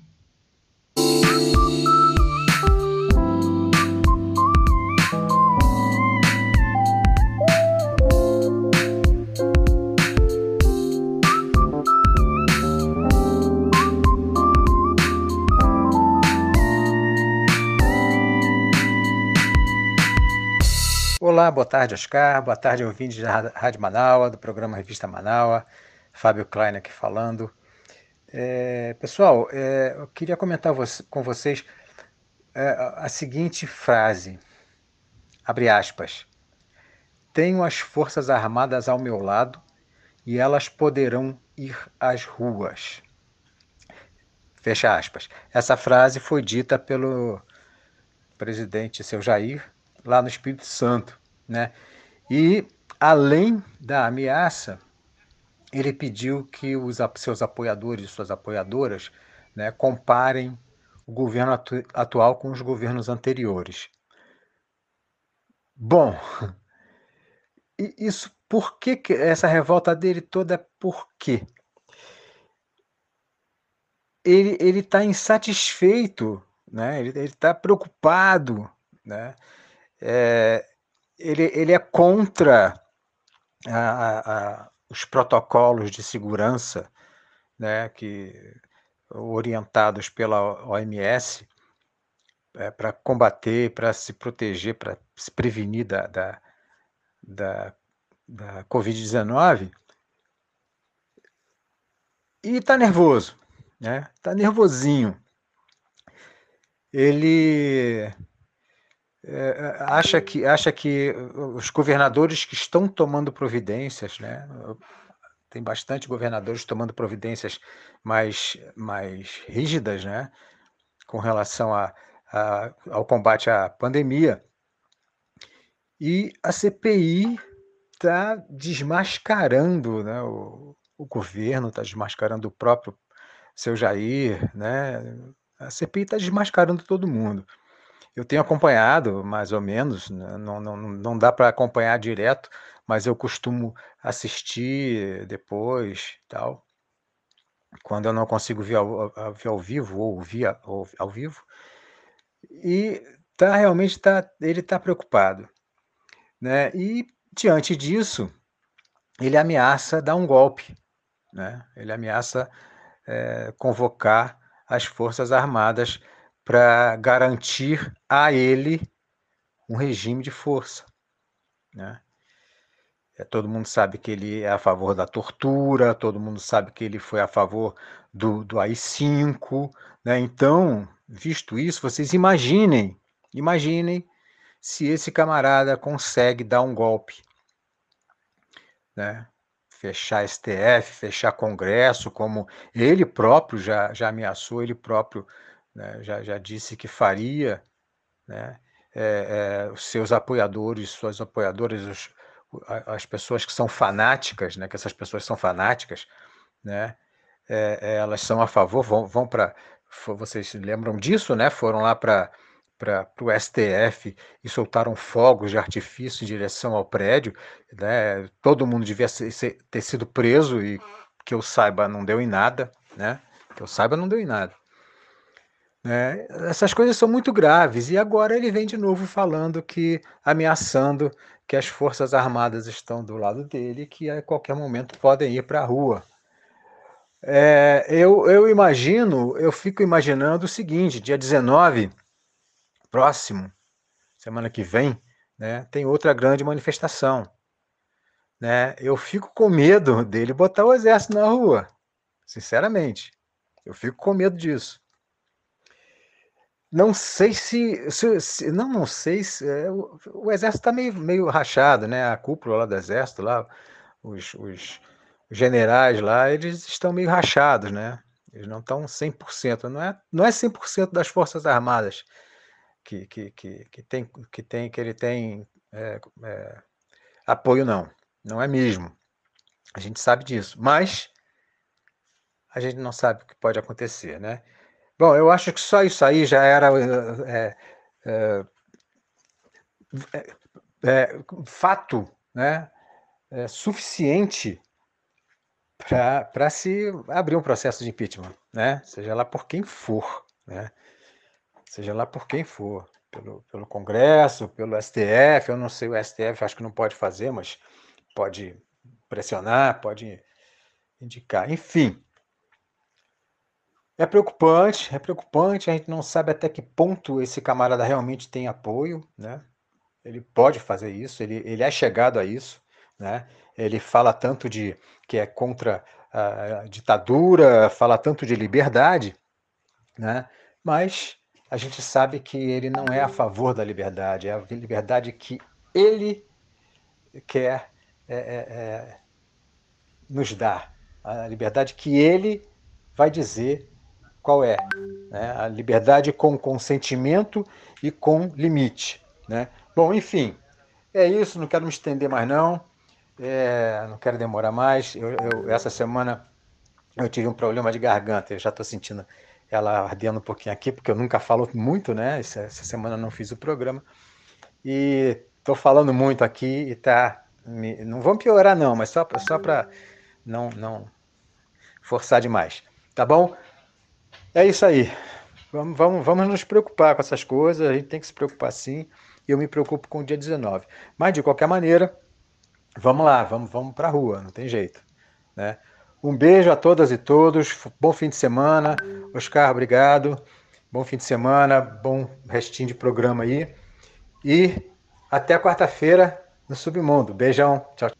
Olá, boa tarde, Oscar. Boa tarde, ouvintes da Rádio Manauá, do programa Revista Manauá. Fábio Klein aqui falando. Pessoal, eu queria comentar com vocês a seguinte frase, abre aspas. Tenho as Forças Armadas ao meu lado e elas poderão ir às ruas. Fecha aspas. Essa frase foi dita pelo presidente, seu Jair, lá no Espírito Santo, né? E, além da ameaça, ele pediu que os seus apoiadores e suas apoiadoras, né, comparem o governo atual com os governos anteriores. Bom, isso, por que essa revolta dele toda é por quê? Ele está insatisfeito, né? Ele está preocupado, né? Ele é contra os protocolos de segurança, né, que, orientados pela OMS para combater, para se proteger, para se prevenir da Covid-19. E está nervoso, né? Está nervosinho. Ele... acha que os governadores que estão tomando providências, né? Tem bastante governadores tomando providências mais rígidas, né? Com relação ao combate à pandemia. E a CPI está desmascarando, né? O governo está desmascarando o próprio seu Jair, né? A CPI está desmascarando todo mundo. Eu tenho acompanhado, mais ou menos, não dá para acompanhar direto, mas eu costumo assistir depois, tal, quando eu não consigo ver ao vivo ou ouvir ao vivo. E ele está preocupado, né? E, diante disso, ele ameaça dar um golpe, né? Ele ameaça convocar as Forças Armadas para garantir a ele um regime de força, né? Todo mundo sabe que ele é a favor da tortura, todo mundo sabe que ele foi a favor do AI-5, né? Então, visto isso, vocês imaginem se esse camarada consegue dar um golpe, né? Fechar STF, fechar Congresso, como ele próprio já ameaçou, ele próprio... Já disse que faria, né? Os seus apoiadores, suas apoiadoras, as pessoas que são fanáticas, né? Que essas pessoas são fanáticas, né? Elas são a favor, vão para... Vocês se lembram disso, né? Foram lá para o STF e soltaram fogos de artifício em direção ao prédio, né? Todo mundo devia ter sido preso e, que eu saiba, não deu em nada, né? Que eu saiba, não deu em nada. Né? Essas coisas são muito graves e agora ele vem de novo falando ameaçando que as Forças Armadas estão do lado dele, que a qualquer momento podem ir para a rua. Eu fico imaginando o seguinte: dia 19, próximo, semana que vem, né, tem outra grande manifestação, né? Eu fico com medo dele botar o exército na rua, sinceramente, eu fico com medo disso. Não sei se o exército está meio rachado, né? A cúpula lá do exército, lá, os generais lá, eles estão meio rachados, né? Eles não estão 100%, não é 100% das Forças Armadas que ele tem apoio, não é mesmo. A gente sabe disso, mas a gente não sabe o que pode acontecer, né? Bom, eu acho que só isso aí já era fato, né? Suficiente para se abrir um processo de impeachment, né? Seja lá por quem for, né? Seja lá por quem for, pelo Congresso, pelo STF, eu não sei, o STF acho que não pode fazer, mas pode pressionar, pode indicar, enfim. É preocupante, a gente não sabe até que ponto esse camarada realmente tem apoio, né? Ele pode fazer isso, ele é chegado a isso, né? Ele fala tanto de que é contra a ditadura, fala tanto de liberdade, né? Mas a gente sabe que ele não é a favor da liberdade, é a liberdade que ele quer nos dar, a liberdade que ele vai dizer qual é, né? A liberdade com consentimento e com limite, né? Bom, enfim, é isso, não quero me estender mais não, não quero demorar mais, essa semana eu tive um problema de garganta, eu já estou sentindo ela ardendo um pouquinho aqui, porque eu nunca falo muito, né? Essa semana eu não fiz o programa, e estou falando muito aqui, e não vou piorar não, mas só para não forçar demais. Tá bom? É isso aí. Vamos nos preocupar com essas coisas, a gente tem que se preocupar sim, eu me preocupo com o dia 19. Mas, de qualquer maneira, vamos lá, vamos para a rua, não tem jeito, né? Um beijo a todas e todos, bom fim de semana. Oscar, obrigado, bom fim de semana, bom restinho de programa aí. E até quarta-feira no Submundo. Beijão, tchau, tchau.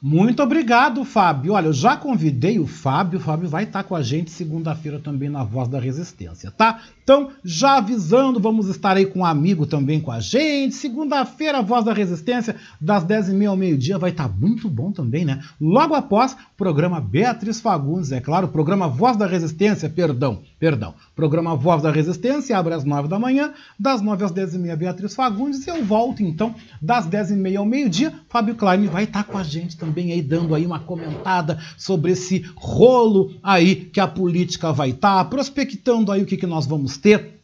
Muito obrigado, Fábio. Olha, eu já convidei o Fábio. O Fábio vai estar com a gente segunda-feira também na Voz da Resistência, tá? Então, já avisando, vamos estar aí com um amigo também com a gente. Segunda-feira, a Voz da Resistência, das 10h30 ao meio-dia, vai estar muito bom também, né? Logo após, programa Beatriz Fagundes, é claro, programa Voz da Resistência, perdão. Programa Voz da Resistência abre às 9 da manhã, das 9 às 10h30, Beatriz Fagundes. Eu volto, então, das 10h30 ao meio-dia, Fábio Klein vai estar com a gente também. Também aí dando aí uma comentada sobre esse rolo aí que a política vai estar, prospectando aí o que nós vamos ter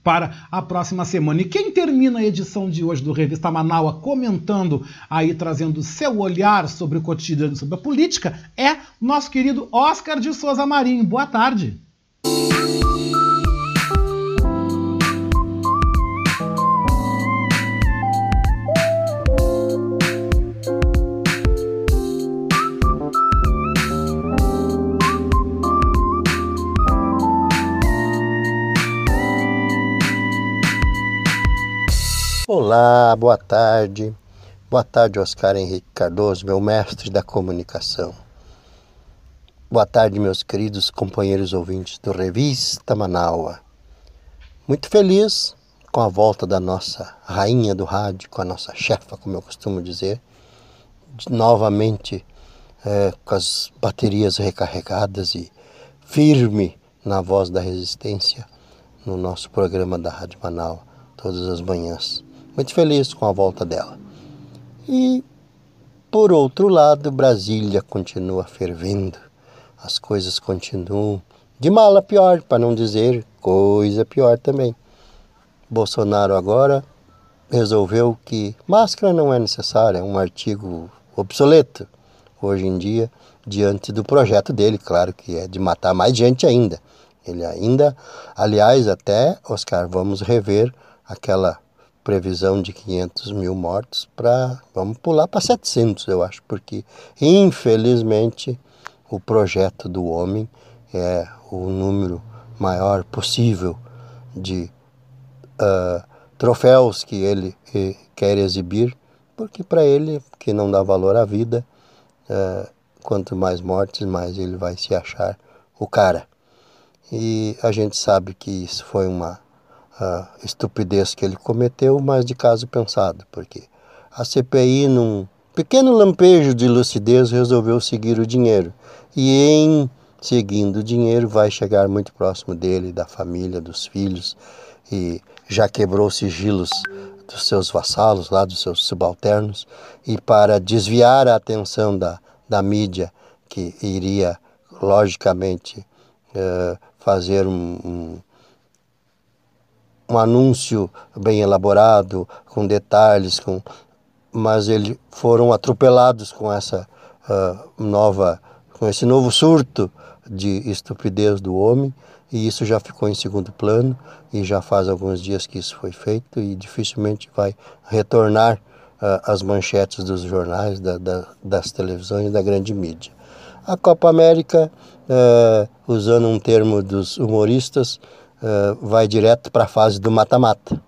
para a próxima semana. E quem termina a edição de hoje do Revista Manauá comentando aí, trazendo seu olhar sobre o cotidiano, sobre a política, é nosso querido Oscar de Souza Marinho. Boa tarde. Olá, boa tarde. Boa tarde, Oscar Henrique Cardoso, meu mestre da comunicação. Boa tarde, meus queridos companheiros ouvintes do Revista Manauá. Muito feliz com a volta da nossa rainha do rádio, com a nossa chefa, como eu costumo dizer. Novamente com as baterias recarregadas e firme na Voz da Resistência, no nosso programa da Rádio Manauá, todas as manhãs. Muito feliz com a volta dela. E, por outro lado, Brasília continua fervendo. As coisas continuam de mal a pior, para não dizer coisa pior também. Bolsonaro agora resolveu que máscara não é necessária, é um artigo obsoleto hoje em dia, diante do projeto dele, claro que é de matar mais gente ainda. Ele ainda, aliás, até, Oscar, vamos rever aquela previsão de 500 mil mortos vamos pular para 700, eu acho, porque infelizmente o projeto do homem é o número maior possível de troféus que ele quer exibir, porque para ele, que não dá valor à vida, quanto mais mortes, mais ele vai se achar o cara. E a gente sabe que isso foi uma estupidez que ele cometeu, mas de caso pensado, porque a CPI não pequeno lampejo de lucidez, resolveu seguir o dinheiro. E em seguindo o dinheiro, vai chegar muito próximo dele, da família, dos filhos, e já quebrou os sigilos dos seus vassalos, lá dos seus subalternos, e para desviar a atenção da mídia, que iria, logicamente, fazer um anúncio bem elaborado, com detalhes, mas eles foram atropelados com essa com esse novo surto de estupidez do homem, e isso já ficou em segundo plano, e já faz alguns dias que isso foi feito, e dificilmente vai retornar às manchetes dos jornais, das televisões, da grande mídia. A Copa América, usando um termo dos humoristas, vai direto para a fase do mata-mata,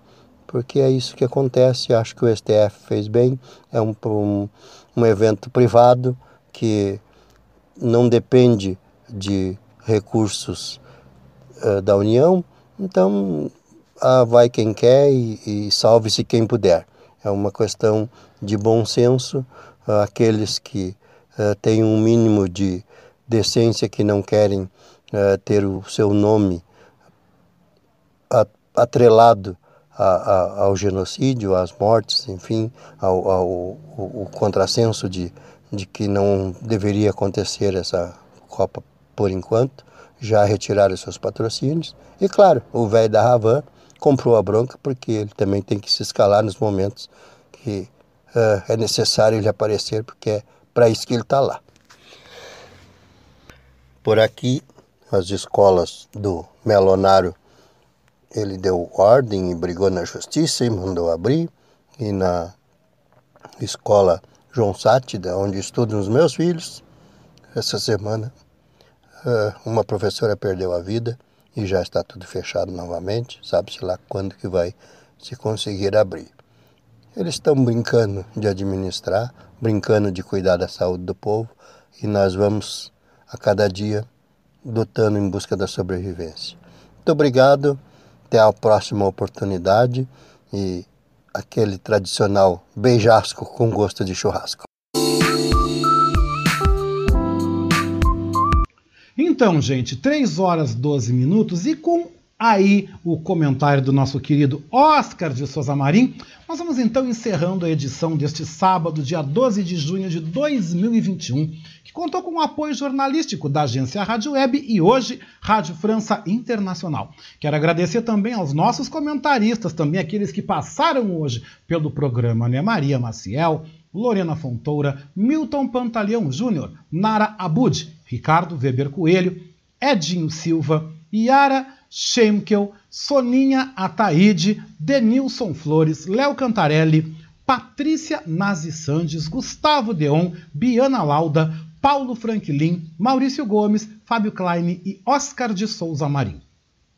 porque é isso que acontece. Acho que o STF fez bem, é um evento privado que não depende de recursos da União, então vai quem quer e salve-se quem puder. É uma questão de bom senso, aqueles que têm um mínimo de decência, que não querem ter o seu nome atrelado ao genocídio, às mortes, enfim, ao contrassenso de que não deveria acontecer essa Copa por enquanto, já retiraram seus patrocínios. E claro, o velho da Havana comprou a bronca, porque ele também tem que se escalar nos momentos que é necessário ele aparecer, porque é para isso que ele está lá. Por aqui, as escolas do Melonário, ele deu ordem e brigou na justiça e mandou abrir. E na escola João Sátida, onde estudam os meus filhos, essa semana uma professora perdeu a vida e já está tudo fechado novamente. Sabe-se lá quando que vai se conseguir abrir. Eles estão brincando de administrar, brincando de cuidar da saúde do povo, e nós vamos a cada dia lutando em busca da sobrevivência. Muito obrigado. Até a próxima oportunidade e aquele tradicional beijasco com gosto de churrasco. Então, gente, 3 horas 12 minutos e com aí o comentário do nosso querido Oscar de Souza Marim, nós vamos então encerrando a edição deste sábado, dia 12 de junho de 2021, que contou com o apoio jornalístico da agência Rádio Web e hoje Rádio França Internacional. Quero agradecer também aos nossos comentaristas, também aqueles que passaram hoje pelo programa, né? Maria Maciel, Lorena Fontoura, Milton Pantaleão Júnior, Nara Abud, Ricardo Weber Coelho, Edinho Silva, Yara Schenkel, Soninha Ataíde, Denilson Flores, Léo Cantarelli, Patrícia Nazi Santos, Gustavo Deon, Bianca Lauda, Paulo Franklin, Maurício Gomes, Fábio Klein e Oscar de Souza Marim.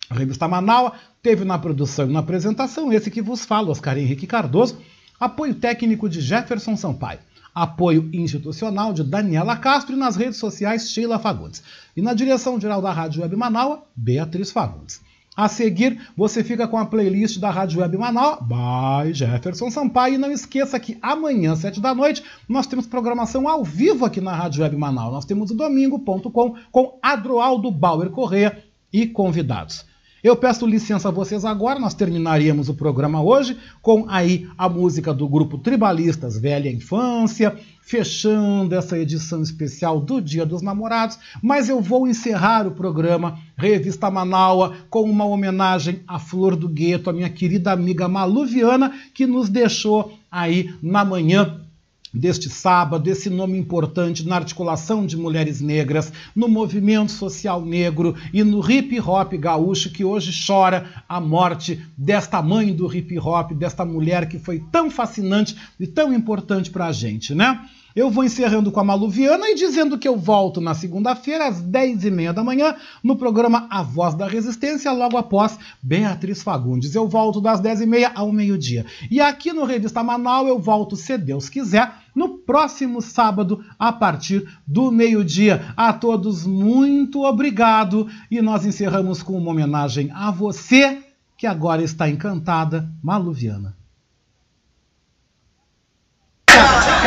A Revista Manauá teve na produção e na apresentação esse que vos fala, Oscar Henrique Cardoso, apoio técnico de Jefferson Sampaio, apoio institucional de Daniela Castro e nas redes sociais Sheila Fagundes. E na direção geral da Rádio Web Manaus, Beatriz Fagundes. A seguir, você fica com a playlist da Rádio Web Manaus, by Jefferson Sampaio. E não esqueça que amanhã, às 19h, nós temos programação ao vivo aqui na Rádio Web Manaus. Nós temos o domingo.com com Adroaldo Bauer Correia e convidados. Eu peço licença a vocês agora, nós terminaríamos o programa hoje com aí a música do grupo Tribalistas Velha Infância, fechando essa edição especial do Dia dos Namorados, mas eu vou encerrar o programa Revista Manauá com uma homenagem à Flor do Gueto, a minha querida amiga Maluviana, que nos deixou aí na manhã deste sábado, esse nome importante na articulação de mulheres negras, no movimento social negro e no hip-hop gaúcho, que hoje chora a morte desta mãe do hip-hop, desta mulher que foi tão fascinante e tão importante pra gente, né? Eu vou encerrando com a Maluviana e dizendo que eu volto na segunda-feira, às 10h30 da manhã, no programa A Voz da Resistência, logo após Beatriz Fagundes. Eu volto das 10h30 ao meio-dia. E aqui no Revista Manaus eu volto, se Deus quiser, no próximo sábado, a partir do meio-dia. A todos, muito obrigado. E nós encerramos com uma homenagem a você, que agora está encantada, Maluviana.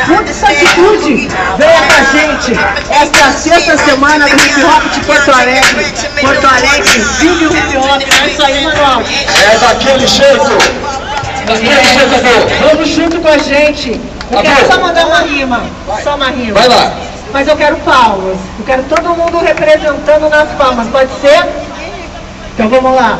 muda essa atitude. Venha com a gente esta sexta semana do hip hop de Porto Alegre. Porto Alegre vive o hip hop. É isso aí, Manoel. É daquele jeito. Vamos junto com a gente. Eu quero só mandar uma rima. Só uma rima. Vai lá. Mas eu quero palmas. Eu quero todo mundo representando nas palmas. Pode ser? Então vamos lá.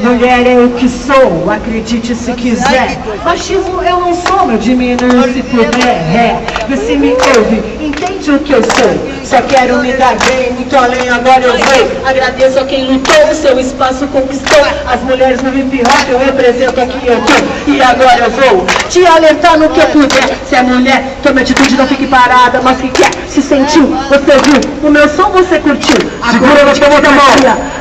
Mulher é o que sou, acredite se quiser. Machismo eu não sou, meu diminuir se puder. É, você me ouve, entende o que eu sou. Só quero me dar bem, muito além agora eu vou. Agradeço a quem lutou, o seu espaço conquistou. As mulheres no hip hop eu represento aqui, eu tô. E agora eu vou te alertar no que eu puder. Se é mulher, tome atitude, não fique parada. Mas que quer, se sentiu, você viu. O meu som você curtiu. Agora segura, eu mão.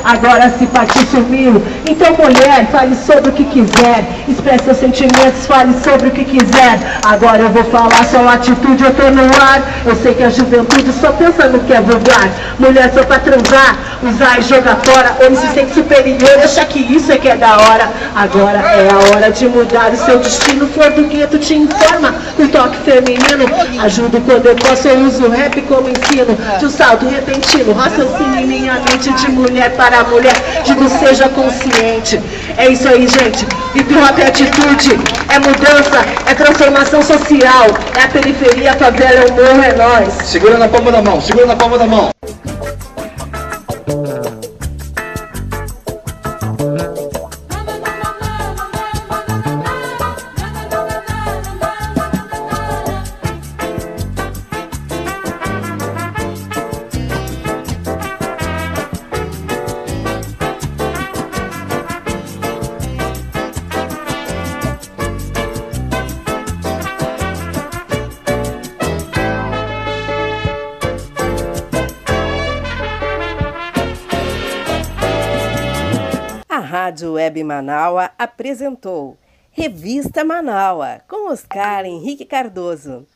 Agora a simpatia sumiu. Então mulher, fale sobre o que quiser. Expresse seus sentimentos, fale sobre o que quiser. Agora eu vou falar, só atitude eu tô no ar. Eu sei que a juventude só pensa no que é vulgar. Mulher só pra transar, usar e jogar fora. Homem se sente superior, acha que isso é que é da hora. Agora é a hora de mudar o seu destino. Flor do Gueto te informa, o toque feminino. Ajudo quando eu posso, eu uso rap como ensino. De um salto repentino, raciocínio em minha mente. De mulher para mulher, digo seja consciente. É isso aí, gente. Hip hop é atitude, é mudança, é transformação social, é a periferia, a favela, é o morro, é nós. Segura na palma da mão, segura na palma da mão. Rádio Web Manauá apresentou Revista Manauá, com Oscar Henrique Cardoso.